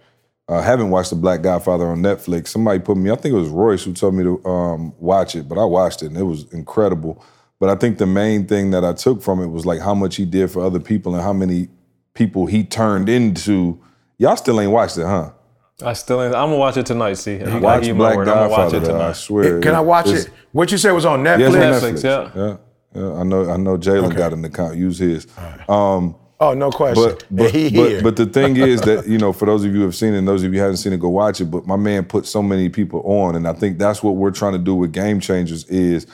uh, haven't watched The Black Godfather on Netflix, somebody put me, I think it was Royce who told me to um, watch it, but I watched it and it was incredible. But I think the main thing that I took from it was like how much he did for other people and how many people he turned into. Y'all still ain't watched it, huh? I still ain't. I'm gonna watch it tonight. See, you watch got Black Godfather. Watch I swear. It, can it, I watch it? What you said was on Netflix. Yes, Netflix. Netflix yeah. yeah, yeah. I know. I know. Jalen okay. got an account. Use his. Right. Um, oh, no question. But but, he but, here. but the thing is that you know, for those of you who have seen it, and those of you who haven't seen it, go watch it. But my man put so many people on, and I think that's what we're trying to do with Game Changers is.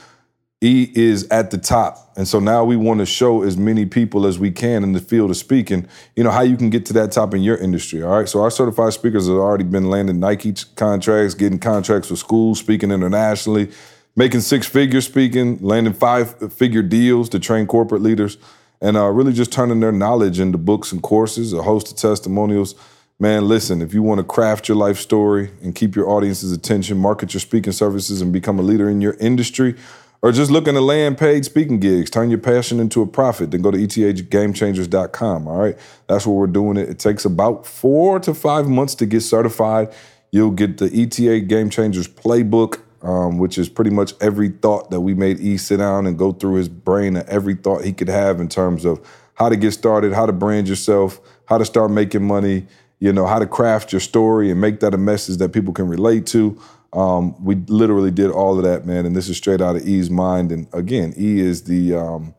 E is at the top. And so now we want to show as many people as we can in the field of speaking, you know, how you can get to that top in your industry. All right. So our certified speakers have already been landing Nike contracts, getting contracts with schools, speaking internationally, making six figures speaking, landing five figure deals to train corporate leaders and uh, really just turning their knowledge into books and courses, a host of testimonials. Man, listen, if you want to craft your life story and keep your audience's attention, market your speaking services and become a leader in your industry, or just looking to land paid speaking gigs, turn your passion into a profit, then go to E T A game changers dot com, all right? That's what we're doing. It takes about four to five months to get certified. You'll get the E T A Game Changers playbook, um, which is pretty much every thought that we made E sit down and go through his brain and every thought he could have in terms of how to get started, how to brand yourself, how to start making money, you know, how to craft your story and make that a message that people can relate to. Um, we literally did all of that, man, and this is straight out of E's mind. And again, E is the um,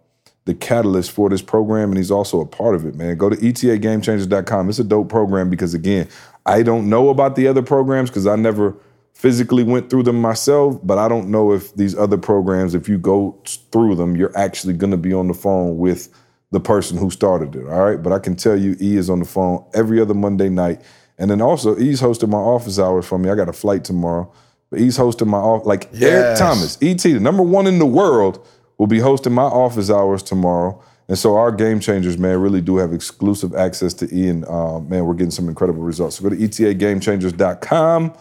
the catalyst for this program, and he's also a part of it, man. Go to E T A game changers dot com. It's a dope program because, again, I don't know about the other programs because I never physically went through them myself, but I don't know if these other programs, if you go through them, you're actually going to be on the phone with the person who started it, all right? But I can tell you E is on the phone every other Monday night. And then also, E's hosting my office hours for me. I got a flight tomorrow. But he's hosting my office. Like yes. Eric Thomas, E T, the number one in the world, will be hosting my office hours tomorrow. And so our Game Changers, man, really do have exclusive access to E. And, uh, man, we're getting some incredible results. So go to E T A game changers dot com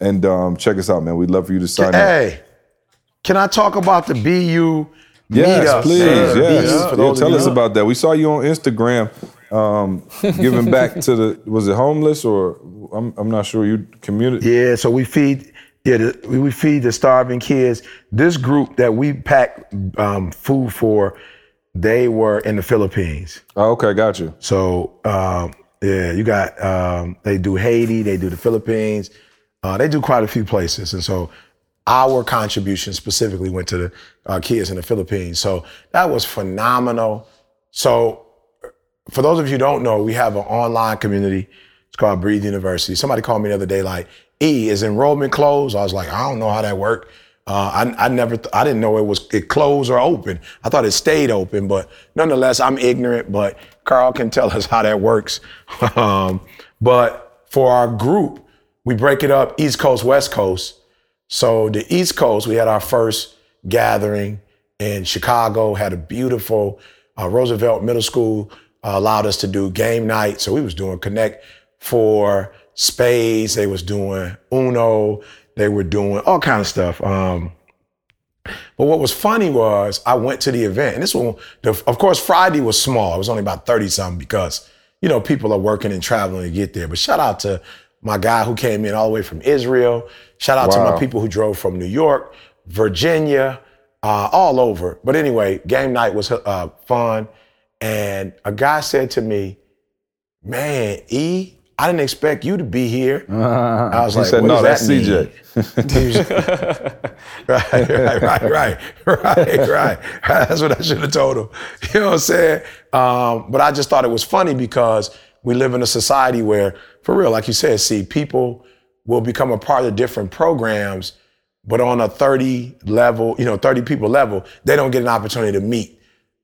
and um, check us out, man. We'd love for you to sign hey, up. Hey, can I talk about the B U yes, meetup? Please, yes, please. Yeah. Yeah, tell us about that. We saw you on Instagram. Um, giving back to the, was it homeless or, I'm, I'm not sure, you community? Yeah, so we feed, yeah, the, we feed the starving kids. This group that we packed um, food for, they were in the Philippines. Oh, okay, got you. So, um, yeah, you got, um, they do Haiti, they do the Philippines, uh, they do quite a few places. And so our contribution specifically went to the uh, kids in the Philippines. So that was phenomenal. So, for those of you who don't know, we have an online community. It's called Breathe University. Somebody called me the other day like, E, is enrollment closed? I was like, I don't know how that worked. Uh, I, I never, th- I didn't know it was it closed or open. I thought it stayed open, but nonetheless, I'm ignorant, but Carl can tell us how that works. um, but for our group, we break it up East Coast, West Coast. So the East Coast, we had our first gathering in Chicago, had a beautiful uh, Roosevelt Middle School, uh, allowed us to do game night. So we was doing Connect Four, Spades, they was doing Uno, they were doing all kinds of stuff. Um, but what was funny was I went to the event, and this one, the, of course, Friday was small. It was only about thirty something because, you know, people are working and traveling to get there. But shout out to my guy who came in all the way from Israel. Shout out wow. to my people who drove from New York, Virginia, uh, all over. But anyway, game night was uh, fun. And a guy said to me, man, E, I didn't expect you to be here. Uh, I was like, said, what no, does that mean? C J. right, right, right, right, right, right. That's what I should have told him. You know what I'm saying? Um, but I just thought it was funny because we live in a society where, for real, like you said, see, people will become a part of different programs, but on a thirty level, you know, thirty people level, they don't get an opportunity to meet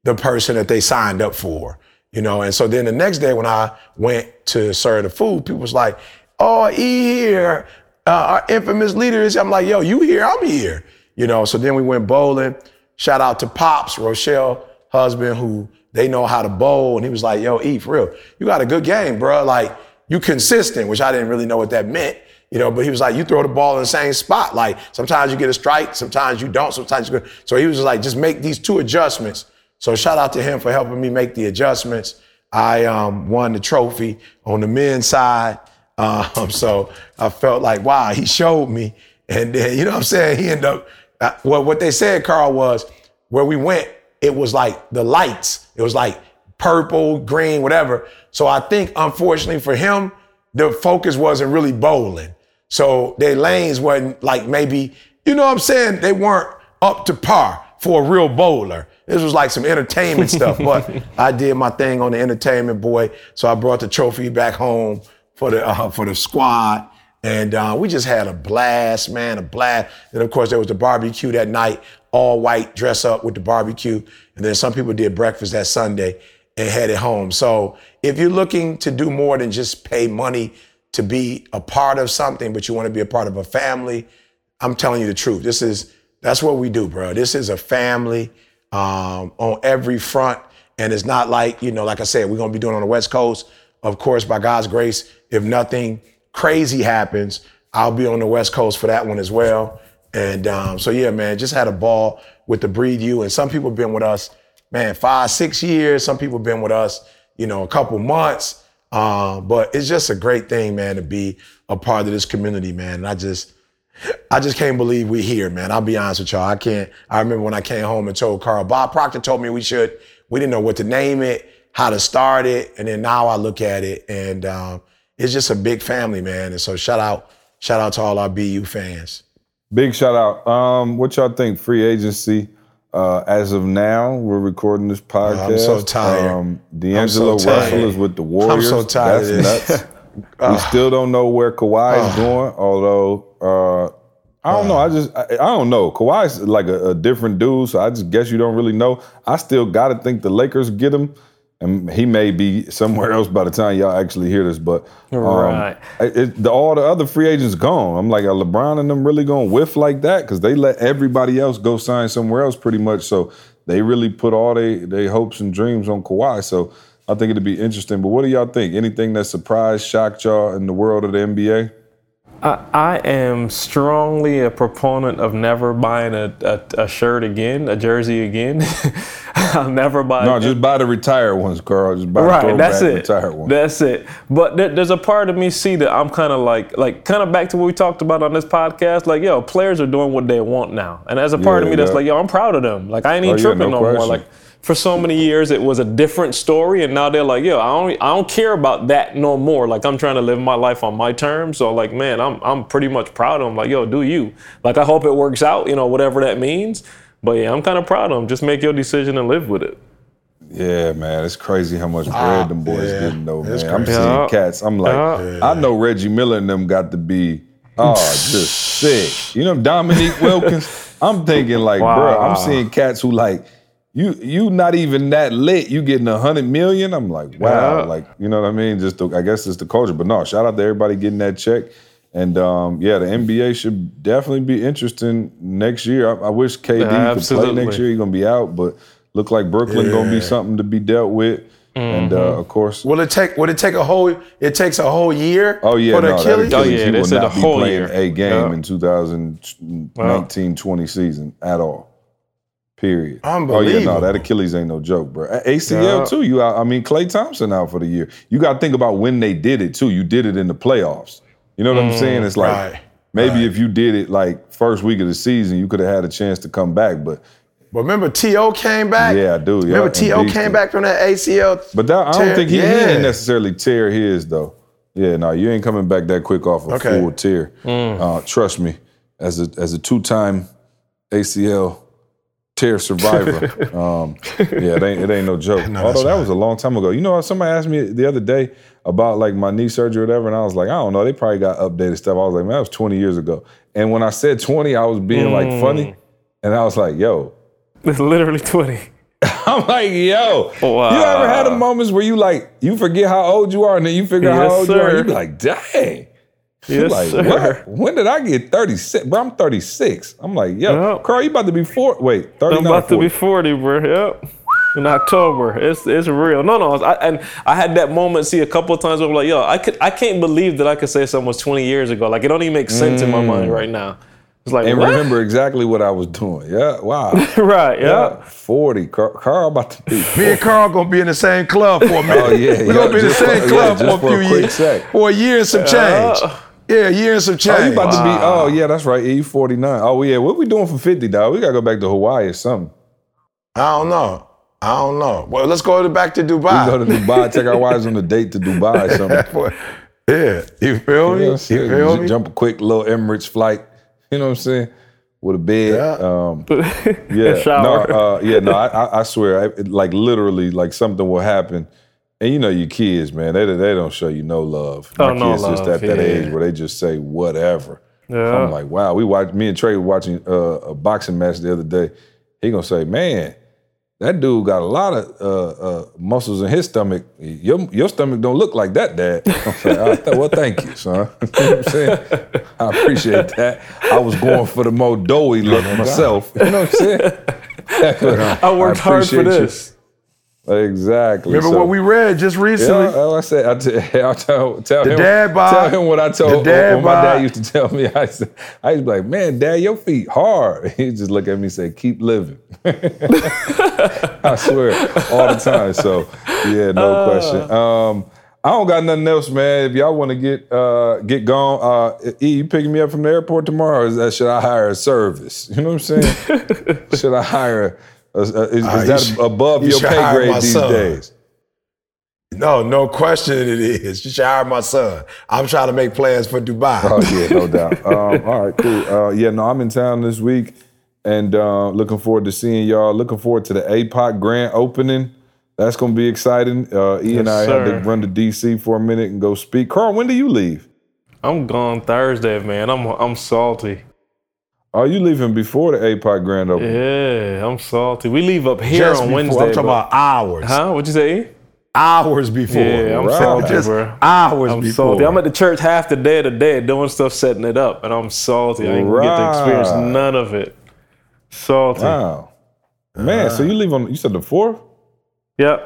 the person that they signed up for. You know, and so then the next day when I went to serve the food, people was like, oh, E here, uh, our infamous leader is here. I'm like, yo, you here, I'm here. You know, so then we went bowling. Shout out to Pops, Rochelle, husband, who they know how to bowl. And he was like, yo, E, for real, you got a good game, bro. Like, you consistent, which I didn't really know what that meant. You know, but he was like, you throw the ball in the same spot. Like, sometimes you get a strike, sometimes you don't, sometimes you go. So he was just like, just make these two adjustments. So shout out to him for helping me make the adjustments. I um, won the trophy on the men's side. Um, so I felt like, wow, he showed me. And then, you know what I'm saying? He ended up, uh, well, what they said, Carl, was where we went, it was like the lights. It was like purple, green, whatever. So I think, unfortunately for him, the focus wasn't really bowling. So their lanes wasn't like maybe, you know what I'm saying? They weren't up to par for a real bowler. This was like some entertainment stuff, but I did my thing on the entertainment, boy. So I brought the trophy back home for the uh, for the squad, and uh, we just had a blast, man, a blast. And of course, there was the barbecue that night, all white dress up with the barbecue, and then some people did breakfast that Sunday and headed home. So if you're looking to do more than just pay money to be a part of something, but you want to be a part of a family, I'm telling you the truth. This is that's what we do, bro. This is a family. Um, on every front. And it's not like, you know, like I said, we're going to be doing it on the West Coast. Of course, by God's grace, if nothing crazy happens, I'll be on the West Coast for that one as well. And um, so, yeah, man, just had a ball with the Breathe U. And some people have been with us, man, five, six years. Some people have been with us, you know, a couple months. Um, but it's just a great thing, man, to be a part of this community, man. And I just... I just can't believe we're here, man. I'll be honest with y'all. I can't. I remember when I came home and told Carl, Bob Proctor told me we should. We didn't know what to name it, how to start it. And then now I look at it and um, it's just a big family, man. And so shout out, shout out to all our B U fans. Big shout out. Um, what y'all think? Free agency. Uh, as of now, we're recording this podcast. I'm so tired. Um, D'Angelo so tired. Russell is with the Warriors. I'm so tired That's of this. Nuts. Uh, we still don't know where Kawhi uh, is going, although uh, I don't uh, know. I just I, I don't know. Kawhi's like a, a different dude, so I just guess you don't really know. I still gotta think the Lakers get him, and he may be somewhere else by the time y'all actually hear this. But um, right, it, it, the, all the other free agents gone. I'm like, are LeBron and them really gonna whiff like that? Because they let everybody else go sign somewhere else pretty much. So they really put all they they hopes and dreams on Kawhi. So I think it'd be interesting. But what do y'all think? Anything that surprised, shocked y'all in the world of the N B A? I, I am strongly a proponent of never buying a, a, a shirt again, a jersey again. I'll never buy. No, a, just buy the retired ones, Carl. Just buy right, the throwback retired ones. That's it. But th- there's a part of me, see, that I'm kind of like, like kind of back to what we talked about on this podcast. Like, yo, players are doing what they want now, and as a part yeah, of me yeah. that's like, yo, I'm proud of them. Like, I ain't even oh, tripping yeah, no, no more. Like. For so many years, it was a different story, and now they're like, "Yo, I don't, I don't care about that no more. Like, I'm trying to live my life on my terms." So, like, man, I'm, I'm pretty much proud of them. Like, yo, do you? Like, I hope it works out, you know, whatever that means. But yeah, I'm kind of proud of them. Just make your decision and live with it. Yeah, man, it's crazy how much bread ah, them boys yeah. getting though, man. I'm seeing cats. I'm like, uh, I know Reggie Miller and them got to be, oh, just sick. You know, Dominique Wilkins. I'm thinking like, wow. bro, I'm seeing cats who like. You you not even that lit. You getting a hundred million? I'm like, wow. Yeah. Like, you know what I mean? Just the, I guess it's the culture. But no, shout out to everybody getting that check And, um, yeah, the N B A should definitely be interesting next year. I, I wish K D yeah, could play next year. He's going to be out, but look like Brooklyn yeah. going to be something to be dealt with. Mm-hmm. And, uh, of course. Will it take Will it take a whole It takes a whole year oh, yeah, for the no, Achilles? That Achilles? Oh, yeah, they said a whole year. He will not be playing a game yeah. in twenty nineteen twenty wow. season at all. Period. Unbelievable. Oh, yeah, no, that Achilles ain't no joke, bro. A C L, yeah. too. You, I mean, Klay Thompson out for the year. You got to think about when they did it, too. You did it in the playoffs. You know what mm, I'm saying? It's like right, maybe right. if you did it like first week of the season, you could have had a chance to come back. But remember, T O came back? Yeah, I do. Remember, yeah, T O came things. back from that A C L But that, I don't tear, think he, yeah. he didn't necessarily tear his, though. Yeah, no, you ain't coming back that quick off a okay. full tear. Mm. Uh, trust me, as a as a two-time A C L tear survivor, um, yeah, it ain't, it ain't no joke. No, although that right. was a long time ago. You know, somebody asked me the other day about like my knee surgery or whatever, and I was like, I don't know, they probably got updated stuff. I was like, man, that was twenty years ago. And when I said twenty, I was being mm. like funny, and I was like, yo. It's literally twenty. I'm like, yo. Wow. You ever had a moments where you like, you forget how old you are, and then you figure out yes, how old sir. you are, you be like, dang. Yes, like, sir. What? When did I get thirty-six? Bro, I'm thirty-six. I'm like, yo, yep. Carl, you about to be forty. Wait, thirty-nine I'm about forty. To be forty, bro. Yep. In October, it's it's real. No, no, I, and I had that moment. See, a couple of times where I'm like, yo, I could, I can't believe that I could say something was twenty years ago. Like it don't even make sense mm. in my mind right now. It's like, and what? Remember exactly what I was doing. Yeah, wow. right. Yeah. yeah. forty. Carl, Carl about to be. Me and Carl gonna be in the same club for a minute. Oh yeah. We're yeah, gonna be in the same for, club yeah, for a few a years. Sec. For a year and some change. Uh, Yeah, years of change. Oh, you about wow. to be, oh, yeah, that's right, E forty-nine. Oh, yeah, what we doing for fifty, dog? We got to go back to Hawaii or something. I don't know. I don't know. Well, let's go back to Dubai. We go to Dubai, take our wives on a date to Dubai or something. yeah, you feel me? You, know you feel me? Jump a quick little Emirates flight, you know what I'm saying, with a bed. Yeah. Um, yeah. Shower. No, uh, yeah, no, I, I swear, I, like literally, like something will happen. And you know your kids, man, they they don't show you no love. My oh, no kids love, just at that yeah. age where they just say whatever. Yeah. So I'm like, wow, we watched, me and Trey were watching uh, a boxing match the other day. He gonna say, man, that dude got a lot of uh, uh, muscles in his stomach. Your your stomach don't look like that, Dad. I'm saying, oh, th- well, thank you, son. You know what I'm saying? I appreciate that. I was going for the more doughy look myself. You know what I'm saying? I worked I hard for this. You. Exactly. Remember so, what we read just recently? Yeah, I, I said, I, t- I tell, tell him, dad bod, tell him what I told dad when bod. My dad used to tell me. I used to, I used to be like, man, Dad, your feet hard. He just look at me and say, keep living. I swear, all the time. So, yeah, no uh, question. Um, I don't got nothing else, man. If y'all want to get uh, get gone, uh, E, you picking me up from the airport tomorrow? Or is that, should I hire a service? You know what I'm saying? Should I hire a Uh, is, is uh, that you should, above you your pay grade these son. days? No, no question it is. You should hire my son. I'm trying to make plans for Dubai. Oh, yeah, no doubt. Um, all right, cool. Uh, yeah, no, I'm in town this week, and uh, looking forward to seeing y'all. Looking forward to the A P O C grant opening. That's going to be exciting. Uh, E yes, and I sir. had to run to D C for a minute and go speak. Carl, when do you leave? I'm gone Thursday, man. I'm I'm salty. Are oh, you leaving before the A P O C grand opening? Yeah, I'm salty. We leave up here just on before, Wednesday. I'm talking bro. about hours. Huh? What'd you say? Hours before. Yeah, I'm right. salty, just bro. Hours I'm before. Salty. I'm at the church half the day today doing stuff, setting it up, and I'm salty. I didn't right. get to experience none of it. Salty. Wow. Man, uh, so you leave on, you said the fourth? Yep.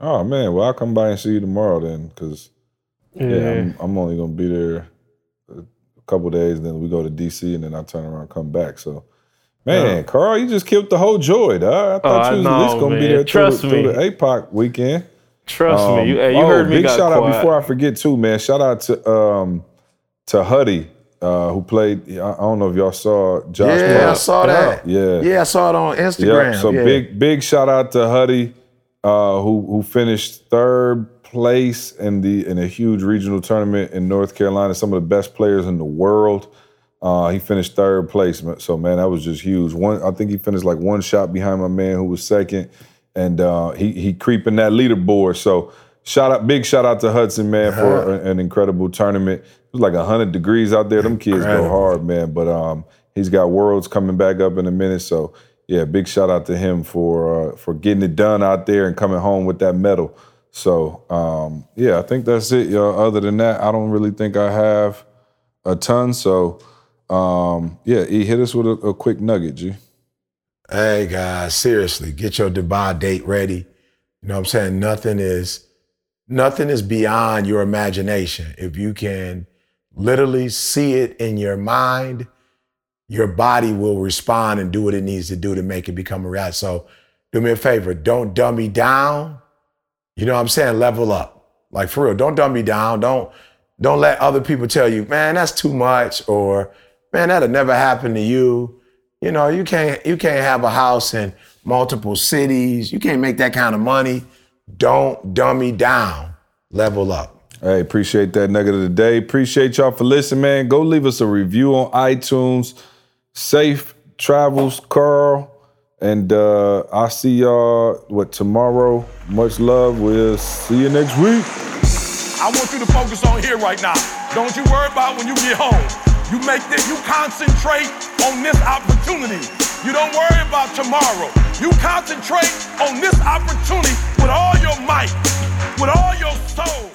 Oh, man. Well, I'll come by and see you tomorrow then, because yeah, yeah I'm, I'm only going to be there couple days, then we go to D C, and then I turn around and come back. So, man, yeah. Carl, you just killed the whole joy, dog. I thought oh, you was know, at least going to be there Trust through, through the A P O C weekend. Trust um, me. You, hey, you oh, heard me. Big got shout quiet. out before I forget, too, man. Shout out to um, to Huddy, uh, who played, I, I don't know if y'all saw Josh. Yeah, Clark. I saw that. Yeah. yeah, I saw it on Instagram. Yep. So, yeah. big big shout out to Huddy, uh, who who finished third place in the in a huge regional tournament in North Carolina. Some of the best players in the world. Uh, he finished third place. So, man, that was just huge. One, I think he finished like one shot behind my man who was second, and uh, he he creeping that leaderboard. So, shout out, big shout out to Hudson, man, for an incredible tournament. It was like one hundred degrees out there. Them kids go hard, man. But um, he's got Worlds coming back up in a minute. So, yeah, big shout out to him for uh, for getting it done out there and coming home with that medal. So, um, yeah, I think that's it, y'all. Other than that, I don't really think I have a ton. So, um, yeah, E, hit us with a, a quick nugget, G. Hey, guys, seriously, get your Dubai date ready. You know what I'm saying? Nothing is, nothing is beyond your imagination. If you can literally see it in your mind, your body will respond and do what it needs to do to make it become a reality. So do me a favor, don't dummy down. You know what I'm saying? Level up. Like, for real, don't dummy down. Don't, don't let other people tell you, man, that's too much, or man, that'll never happen to you. You know, you can't, you can't have a house in multiple cities. You can't make that kind of money. Don't dummy down. Level up. Hey, appreciate that nugget of the day. Appreciate y'all for listening, man. Go leave us a review on iTunes. Safe travels, Carl. And uh, I'll see y'all, what, tomorrow. Much love. We'll see you next week. I want you to focus on here right now. Don't you worry about when you get home. You make this, you concentrate on this opportunity. You don't worry about tomorrow. You concentrate on this opportunity with all your might, with all your soul.